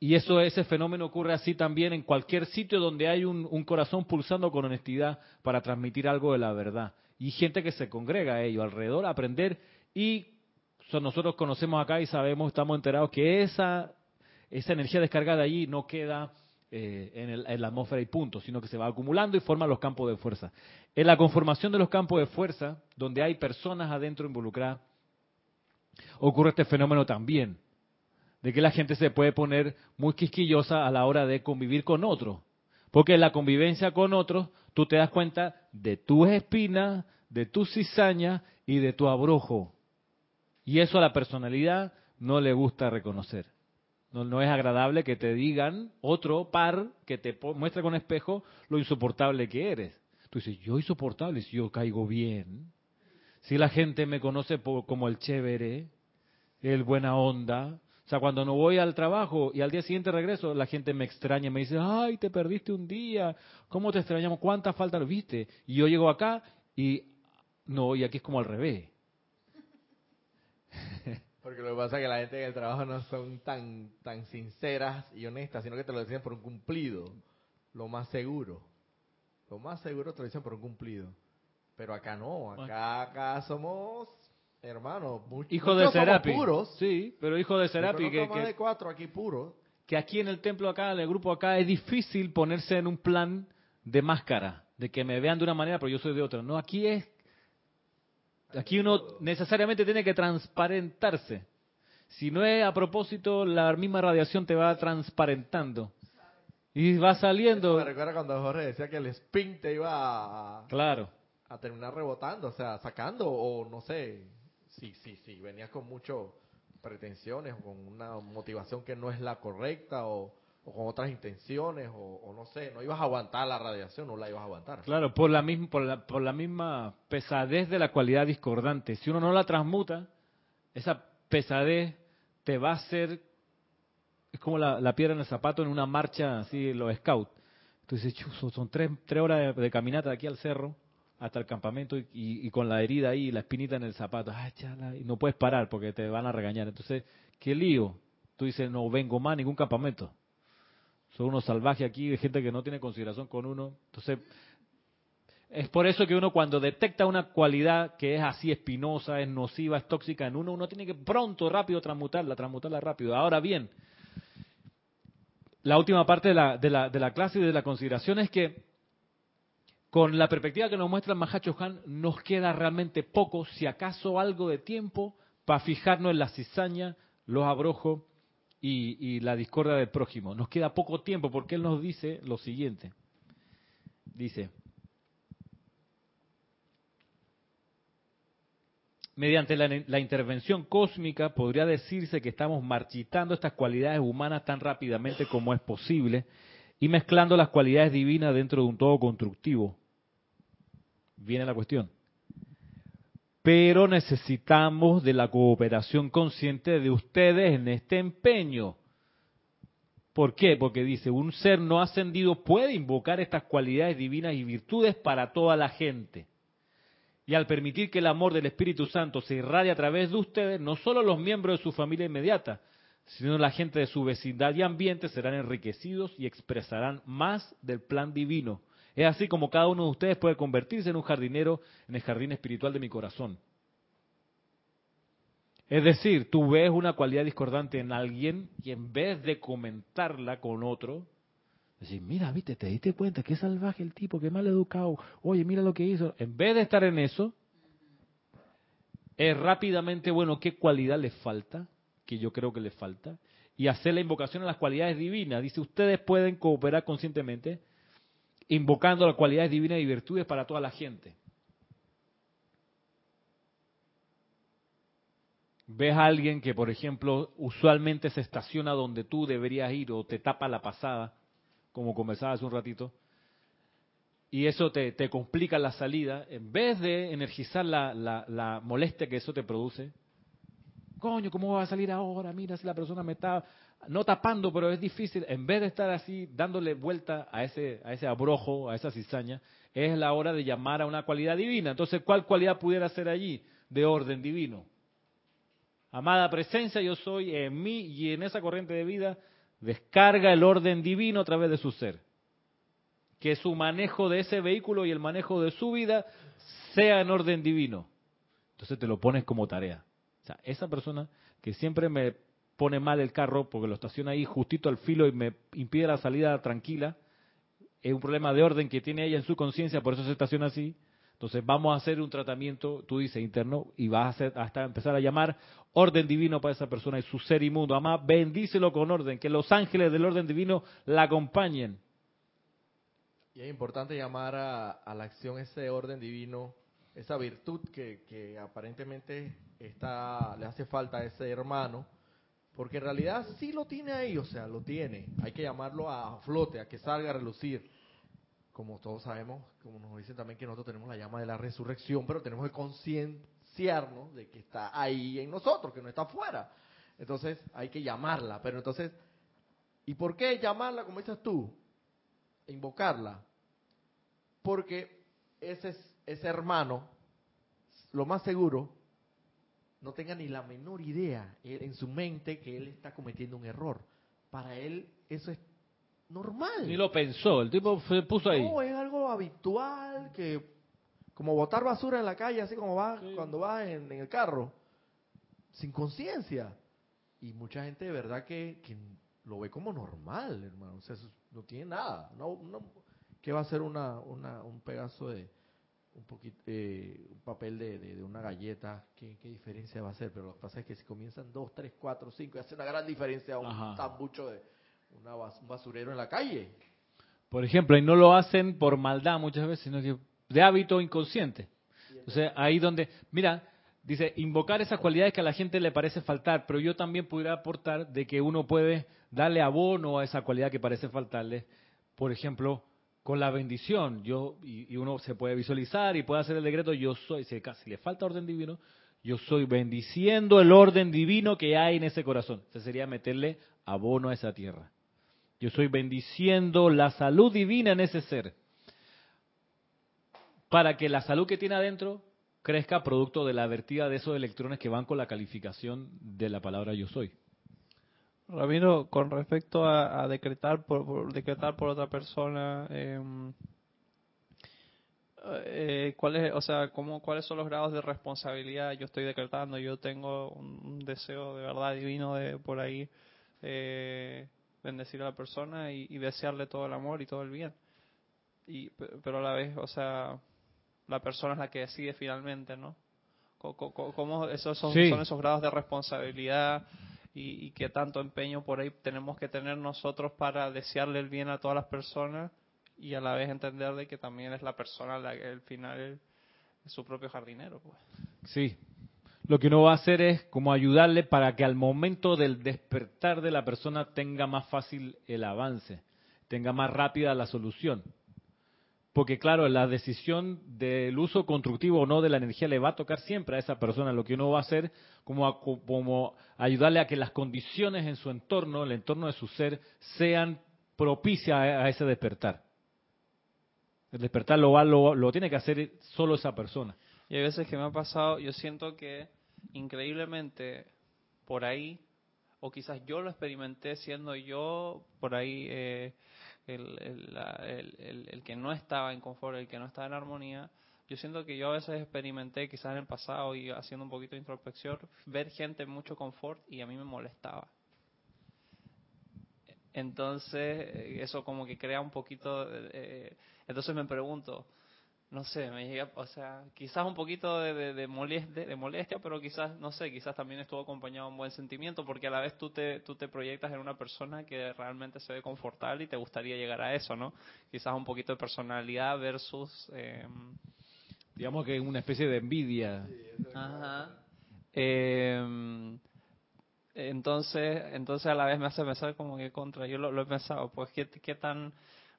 Y eso, ese fenómeno ocurre así también en cualquier sitio donde hay un, un corazón pulsando con honestidad para transmitir algo de la verdad. y gente que se congrega a ellos alrededor a aprender, y nosotros conocemos acá y sabemos, estamos enterados que esa, esa energía descargada allí no queda eh, en, el, en la atmósfera y punto, sino que se va acumulando y forma los campos de fuerza. En la conformación de los campos de fuerza, donde hay personas adentro involucradas, ocurre este fenómeno también, de que la gente se puede poner muy quisquillosa a la hora de convivir con otros. Porque en la convivencia con otros, tú te das cuenta de tus espinas, de tus cizañas y de tu abrojo. Y eso a la personalidad no le gusta reconocer. No, no es agradable que te digan otro par que te muestra con espejo lo insoportable que eres. Tú dices, yo insoportable, si yo caigo bien. Si la gente me conoce por, como el chévere, el buena onda. O sea, cuando no voy al trabajo y al día siguiente regreso, la gente me extraña, me dice, ay, te perdiste un día, ¿cómo te extrañamos? ¿Cuántas faltas lo viste? Y yo llego acá y no, y aquí es como al revés. Porque lo que pasa es que la gente en el trabajo no son tan, tan sinceras y honestas, sino que te lo dicen por un cumplido, lo más seguro. Lo más seguro te lo dicen por un cumplido. Pero acá no, acá, acá somos... Hermano, muchos, hijo de Serapi, puros, sí, pero hijo de Serapi, que, que, de cuatro aquí puros. Que aquí en el templo acá, en el grupo acá, es difícil ponerse en un plan de máscara, de que me vean de una manera, pero yo soy de otra. No, aquí es, aquí uno necesariamente tiene que transparentarse. Si no es a propósito, la misma radiación te va transparentando y va saliendo. Eso me recuerda cuando Jorge decía que el spin te iba a, claro, a terminar rebotando, o sea, sacando o no sé. Sí, sí, sí, venías con muchas pretensiones o con una motivación que no es la correcta o, o con otras intenciones o, o no sé, no ibas a aguantar la radiación, no la ibas a aguantar. Claro, por la misma, por la, por la misma pesadez de la cualidad discordante. Si uno no la transmuta, esa pesadez te va a hacer, es como la, la piedra en el zapato en una marcha así, los scouts. Entonces, chuzo, son tres, tres horas de, de caminata de aquí al cerro, hasta el campamento y, y, y con la herida ahí, la espinita en el zapato, ay, chala, y no puedes parar porque te van a regañar. Entonces, qué lío. Tú dices, no vengo más a ningún campamento. Son unos salvajes aquí, de gente que no tiene consideración con uno. Entonces, es por eso que uno cuando detecta una cualidad que es así espinosa, es nociva, es tóxica en uno, uno tiene que pronto, rápido transmutarla, transmutarla rápido. Ahora bien, la última parte de la, de la, de la clase y de la consideración es que con la perspectiva que nos muestra Mahachohan, nos queda realmente poco, si acaso algo de tiempo, para fijarnos en la cizaña, los abrojos y, y la discordia del prójimo. Nos queda poco tiempo porque él nos dice lo siguiente. Dice, mediante la, la intervención cósmica podría decirse que estamos marchitando estas cualidades humanas tan rápidamente como es posible y mezclando las cualidades divinas dentro de un todo constructivo. Viene la cuestión. Pero necesitamos de la cooperación consciente de ustedes en este empeño. ¿Por qué? Porque dice, un ser no ascendido puede invocar estas cualidades divinas y virtudes para toda la gente. Y al permitir que el amor del Espíritu Santo se irradie a través de ustedes, no solo los miembros de su familia inmediata, sino la gente de su vecindad y ambiente serán enriquecidos y expresarán más del plan divino. Es así como cada uno de ustedes puede convertirse en un jardinero en el jardín espiritual de mi corazón. Es decir, tú ves una cualidad discordante en alguien y en vez de comentarla con otro, decir, mira, viste, te diste cuenta, qué salvaje el tipo, qué mal educado, oye, mira lo que hizo. En vez de estar en eso, es rápidamente, bueno, ¿qué cualidad le falta? Que yo creo que le falta. Y hacer la invocación a las cualidades divinas. Dice, ustedes pueden cooperar conscientemente invocando las cualidades divinas y virtudes para toda la gente. Ves a alguien que, por ejemplo, usualmente se estaciona donde tú deberías ir o te tapa la pasada, como conversaba hace un ratito, y eso te, te complica la salida. En vez de energizar la, la, la molestia que eso te produce, coño, ¿cómo va a salir ahora? Mira, si la persona me está... No tapando, pero es difícil. En vez de estar así, dándole vuelta a ese a ese abrojo, a esa cizaña, es la hora de llamar a una cualidad divina. Entonces, ¿cuál cualidad pudiera ser allí? De orden divino. Amada presencia, yo soy en mí y en esa corriente de vida. Descarga el orden divino a través de su ser. que su manejo de ese vehículo y el manejo de su vida sea en orden divino. Entonces te lo pones como tarea. O sea, esa persona que siempre me pone mal el carro porque lo estaciona ahí justito al filo y me impide la salida tranquila, es un problema de orden que tiene ella en su conciencia, por eso se estaciona así. Entonces vamos a hacer un tratamiento, tú dices, interno, y vas a hacer, hasta empezar a llamar orden divino para esa persona y su ser inmundo. Además, bendícelo con orden, que los ángeles del orden divino la acompañen. Y es importante llamar a, a la acción ese orden divino, esa virtud que, que aparentemente está, le hace falta a ese hermano, porque en realidad sí lo tiene ahí, o sea, lo tiene. Hay que llamarlo a flote, a que salga a relucir. Como todos sabemos, como nos dicen también que nosotros tenemos la llama de la resurrección, pero tenemos que concienciarnos de que está ahí en nosotros, que no está afuera. Entonces hay que llamarla, pero entonces, ¿y por qué llamarla como dices tú? Invocarla, porque ese, ese hermano, lo más seguro, no tenga ni la menor idea en su mente que él está cometiendo un error. Para él eso es normal. Ni lo pensó, el tipo se puso ahí. No, es algo habitual, que como botar basura en la calle, así como va, sí, cuando vas en, en el carro, sin conciencia. Y mucha gente de verdad que, que lo ve como normal, hermano. O sea, no tiene nada. No, no, ¿qué va a ser una, una, un pedazo de un poquito, eh, un papel de, de, de una galleta? ¿Qué, ¿Qué diferencia va a hacer? Pero lo que pasa es que si comienzan dos, tres, cuatro, cinco, hace una gran diferencia un Ajá. tambucho de una bas, un basurero en la calle. Por ejemplo, y no lo hacen por maldad muchas veces, sino que de hábito inconsciente. Entonces, ahí donde, mira, dice, invocar esas cualidades que a la gente le parece faltar, pero yo también pudiera aportar de que uno puede darle abono a esa cualidad que parece faltarle, por ejemplo, con la bendición. Yo y, y uno se puede visualizar y puede hacer el decreto, yo soy, si casi le falta orden divino, yo soy bendiciendo el orden divino que hay en ese corazón. Ese sería meterle abono a esa tierra. Yo soy bendiciendo la salud divina en ese ser, para que la salud que tiene adentro crezca producto de la vertida de esos electrones que van con la calificación de la palabra yo soy. Ramiro, con respecto a, a decretar por, por decretar por otra persona, eh, eh, ¿cuál es, o sea, cómo, cuáles son los grados de responsabilidad? Yo estoy decretando, yo tengo un deseo de verdad divino de por ahí eh, bendecir a la persona y, y desearle todo el amor y todo el bien. Y pero a la vez, o sea, la persona es la que decide finalmente, ¿no? ¿Cómo, cómo esos son, sí. son esos grados de responsabilidad y, y qué tanto empeño por ahí tenemos que tener nosotros para desearle el bien a todas las personas y a la vez entender de que también es la persona la que al final es su propio jardinero, pues? Sí. Lo que uno va a hacer es como ayudarle para que al momento del despertar de la persona tenga más fácil el avance, tenga más rápida la solución. Porque claro, la decisión del uso constructivo o no de la energía le va a tocar siempre a esa persona. Lo que uno va a hacer como, a, como ayudarle a que las condiciones en su entorno, el entorno de su ser, sean propicias a ese despertar. El despertar lo, va, lo, lo tiene que hacer solo esa persona. Y hay veces que me ha pasado, yo siento que increíblemente por ahí, o quizás yo lo experimenté siendo yo por ahí... Eh, El, el, la, el, el, el que no estaba en confort, el que no estaba en armonía. Yo siento que yo a veces experimenté, quizás en el pasado, y haciendo un poquito de introspección, ver gente en mucho confort y a mí me molestaba. Entonces, eso como que crea un poquito... Eh, entonces me pregunto, no sé, me llega, o sea, quizás un poquito de, de, de, molestia, de molestia, pero quizás, no sé, quizás también estuvo acompañado de un buen sentimiento, porque a la vez tú te, tú te proyectas en una persona que realmente se ve confortable y te gustaría llegar a eso, ¿no? Quizás un poquito de personalidad versus, eh, digamos que una especie de envidia. Sí, Ajá. Eh, entonces, entonces a la vez me hace pensar como que contra, yo lo, lo he pensado, pues qué, qué tan...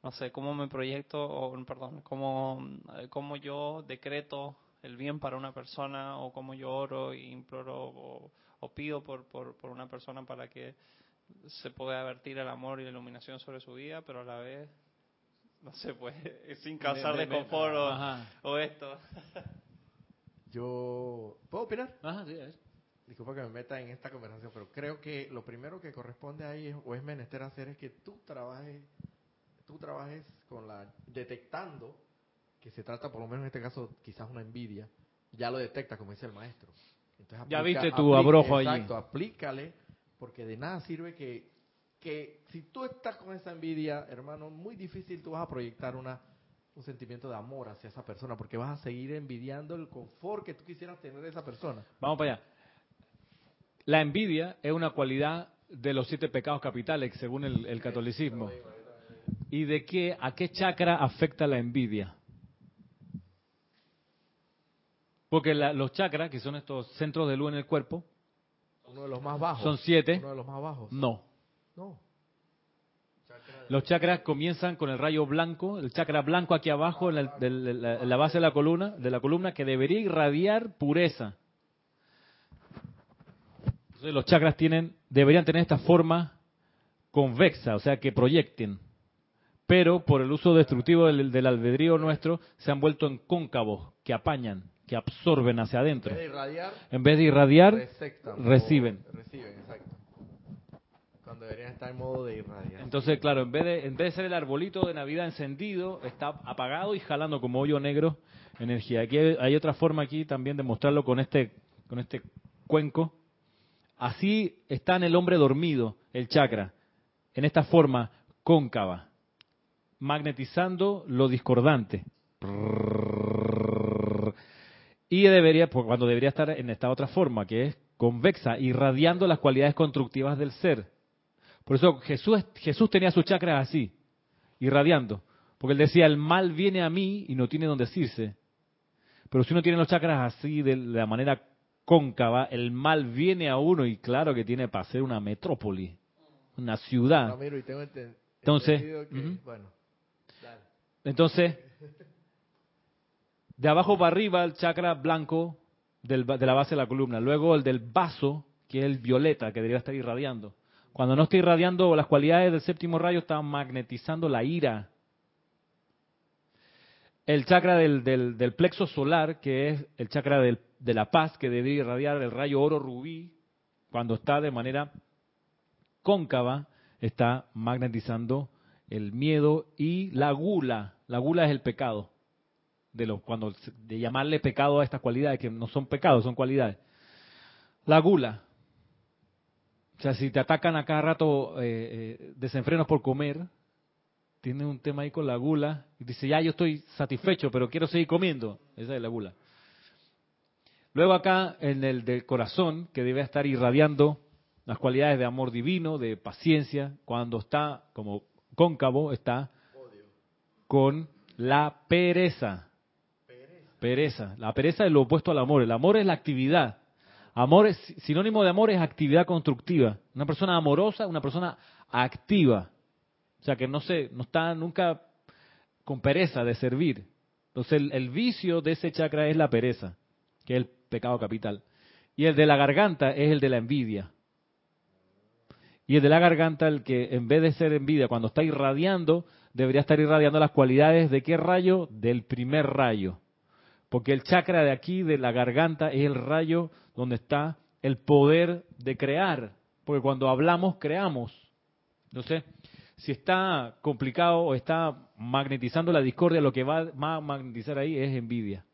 No sé, cómo me proyecto, o perdón, cómo, cómo yo decreto el bien para una persona, o cómo yo oro e imploro o, o pido por, por, por una persona para que se pueda vertir el amor y la iluminación sobre su vida, pero a la vez, no sé, pues, sin causar desconfort o, o esto. Yo, ¿puedo opinar? Ajá, sí, a ver. Disculpa que me meta en esta conversación, pero creo que lo primero que corresponde ahí, es, o es menester hacer, es que tú trabajes tú trabajes con la, detectando que se trata, por lo menos en este caso, quizás una envidia, ya lo detecta, como dice el maestro. Entonces, aplica, ya viste tu abrojo ahí. Exacto, aplícale, porque de nada sirve que, que si tú estás con esa envidia, hermano, muy difícil tú vas a proyectar una, un sentimiento de amor hacia esa persona, porque vas a seguir envidiando el confort que tú quisieras tener de esa persona. Vamos para allá. La envidia es una cualidad de los siete pecados capitales, según el, el catolicismo. ¿Y de qué, a qué chakra afecta la envidia? Porque la, los chakras, que son estos centros de luz en el cuerpo, uno de los más bajos. Son siete. Uno de los más bajos. No. No. Los chakras comienzan con el rayo blanco, el chakra blanco aquí abajo, en la, de la, en la base de la columna, de la columna que debería irradiar pureza. Entonces los chakras tienen, deberían tener esta forma convexa, o sea que proyecten. Pero por el uso destructivo del, del albedrío nuestro, se han vuelto en cóncavos, que apañan, que absorben hacia adentro. En vez de irradiar, en vez de irradiar receptan, reciben. Reciben, exacto. Cuando deberían estar en modo de irradiar. Entonces, claro, en vez de, en vez de ser el arbolito de Navidad encendido, está apagado y jalando como hoyo negro energía. Aquí hay, hay otra forma aquí también de mostrarlo con este, con este cuenco. Así está en el hombre dormido, el chakra, en esta forma cóncava, magnetizando lo discordante. Y debería, cuando debería estar en esta otra forma, que es convexa, irradiando las cualidades constructivas del ser. Por eso Jesús, Jesús tenía sus chakras así, irradiando. Porque él decía, el mal viene a mí y no tiene dónde irse. Pero si uno tiene los chakras así, de la manera cóncava, el mal viene a uno y claro que tiene para ser una metrópoli, una ciudad. Ramiro, y tengo enten- entonces, que, uh-huh. bueno, dale. Entonces, de abajo para arriba el chakra blanco del, de la base de la columna, luego el del vaso, que es el violeta, que debería estar irradiando. Cuando no está irradiando las cualidades del séptimo rayo, está magnetizando la ira. El chakra del, del, del plexo solar, que es el chakra del, de la paz, que debe irradiar el rayo oro rubí, cuando está de manera cóncava, está magnetizando el miedo y la gula. La gula es el pecado. De, lo, cuando, de llamarle pecado a estas cualidades, que no son pecados, son cualidades. La gula. O sea, si te atacan a cada rato eh, eh, desenfrenos por comer, tiene un tema ahí con la gula. Y dice, ya yo estoy satisfecho, pero quiero seguir comiendo. Esa es la gula. Luego acá, en el del corazón, que debe estar irradiando las cualidades de amor divino, de paciencia. Cuando está como cóncavo, está con la pereza. Pereza. La pereza es lo opuesto al amor. El amor es la actividad. Amor es, sinónimo de amor es actividad constructiva. Una persona amorosa, una persona activa. O sea que no se, no está nunca con pereza de servir. Entonces el, el vicio de ese chakra es la pereza, que es el pecado capital. Y el de la garganta es el de la envidia. Y el de la garganta, el que en vez de ser envidia, cuando está irradiando, debería estar irradiando las cualidades de ¿qué rayo? Del primer rayo. Porque el chakra de aquí, de la garganta, es el rayo donde está el poder de crear. Porque cuando hablamos, creamos. Entonces, si está complicado o está magnetizando la discordia, lo que va a magnetizar ahí es envidia.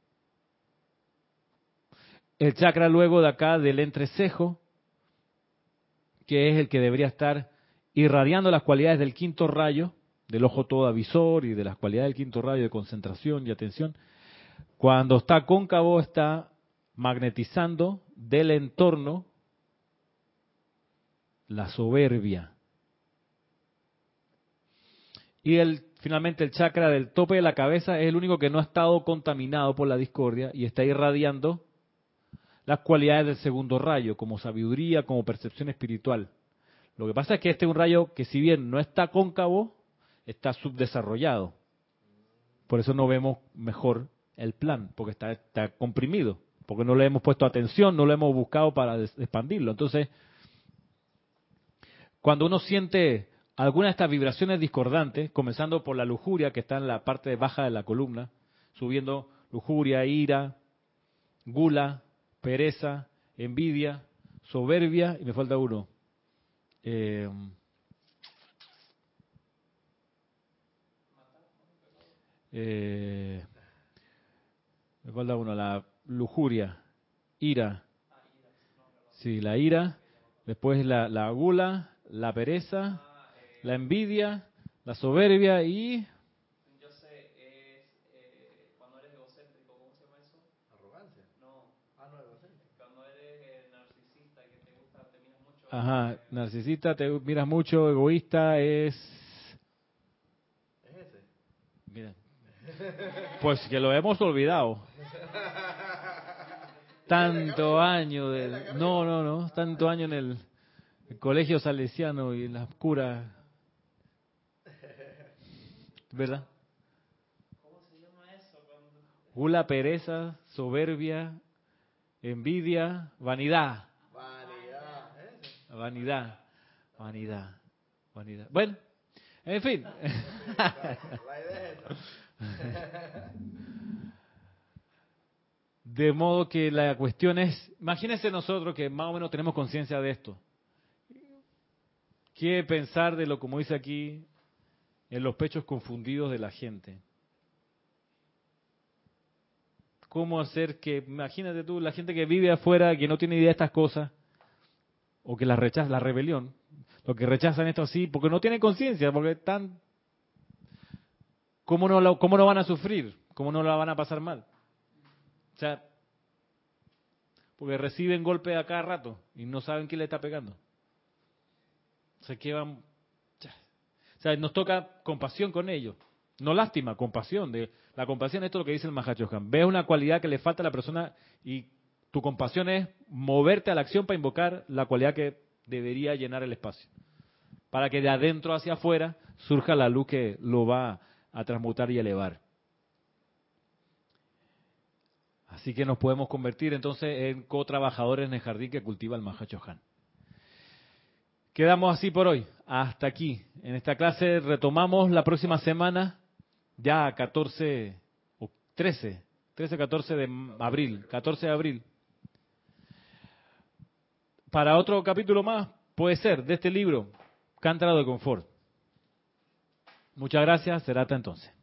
El chakra luego de acá del entrecejo, que es el que debería estar irradiando las cualidades del quinto rayo, del ojo todo avisor y de las cualidades del quinto rayo de concentración y atención. Cuando está cóncavo está magnetizando del entorno la soberbia. Y el, finalmente el chakra del tope de la cabeza es el único que no ha estado contaminado por la discordia y está irradiando las cualidades del segundo rayo, como sabiduría, como percepción espiritual. Lo que pasa es que este es un rayo que si bien no está cóncavo, está subdesarrollado. Por eso no vemos mejor el plan, porque está, está comprimido, porque no le hemos puesto atención, no lo hemos buscado para des- expandirlo. Entonces, cuando uno siente alguna de estas vibraciones discordantes, comenzando por la lujuria, que está en la parte baja de la columna, subiendo lujuria, ira, gula, pereza, envidia, soberbia, y me falta uno. Eh, Eh, me falta uno, la lujuria, ira. Sí, la ira, después la, la gula, la pereza, la envidia, la soberbia y... Yo sé, es eh, cuando eres egocéntrico, ¿cómo se llama eso? Arrogancia. No. Ah, no, egocéntrico. Cuando eres eh, narcisista, que te gusta, te miras mucho. Ajá, eh, narcisista, te miras mucho, egoísta es... Es ese. Mira. Pues que lo hemos olvidado. Tanto año de... No, no, no, tanto año en el... El colegio salesiano y las curas, ¿verdad? ¿Cómo se llama eso? Gula, pereza, soberbia, envidia, vanidad. Vanidad. Vanidad, vanidad, vanidad. Bueno, en fin. De modo que la cuestión es, imagínense nosotros que más o menos tenemos conciencia de esto. ¿Qué pensar de lo, como dice aquí, en los pechos confundidos de la gente? ¿Cómo hacer que, imagínate tú, la gente que vive afuera, que no tiene idea de estas cosas, o que las rechaza, la rebelión, los que rechazan esto así, porque no tienen conciencia, porque están... ¿Cómo no, lo, ¿Cómo no van a sufrir? ¿Cómo no la van a pasar mal? O sea, porque reciben golpes a cada rato y no saben quién le está pegando. O sea, que van, o sea, nos toca compasión con ellos. No lástima, compasión. De, la compasión, esto es lo que dice el Mahachohan. Ves una cualidad que le falta a la persona y tu compasión es moverte a la acción para invocar la cualidad que debería llenar el espacio. Para que de adentro hacia afuera surja la luz que lo va a transmutar y elevar. Así que nos podemos convertir entonces en co-trabajadores en el jardín que cultiva el Mahachohan. Quedamos así por hoy, hasta aquí. En esta clase retomamos la próxima semana, ya catorce o trece, trece, catorce de abril, catorce de abril. Para otro capítulo más, puede ser, de este libro, Cántaro de confort. Muchas gracias, será hasta entonces.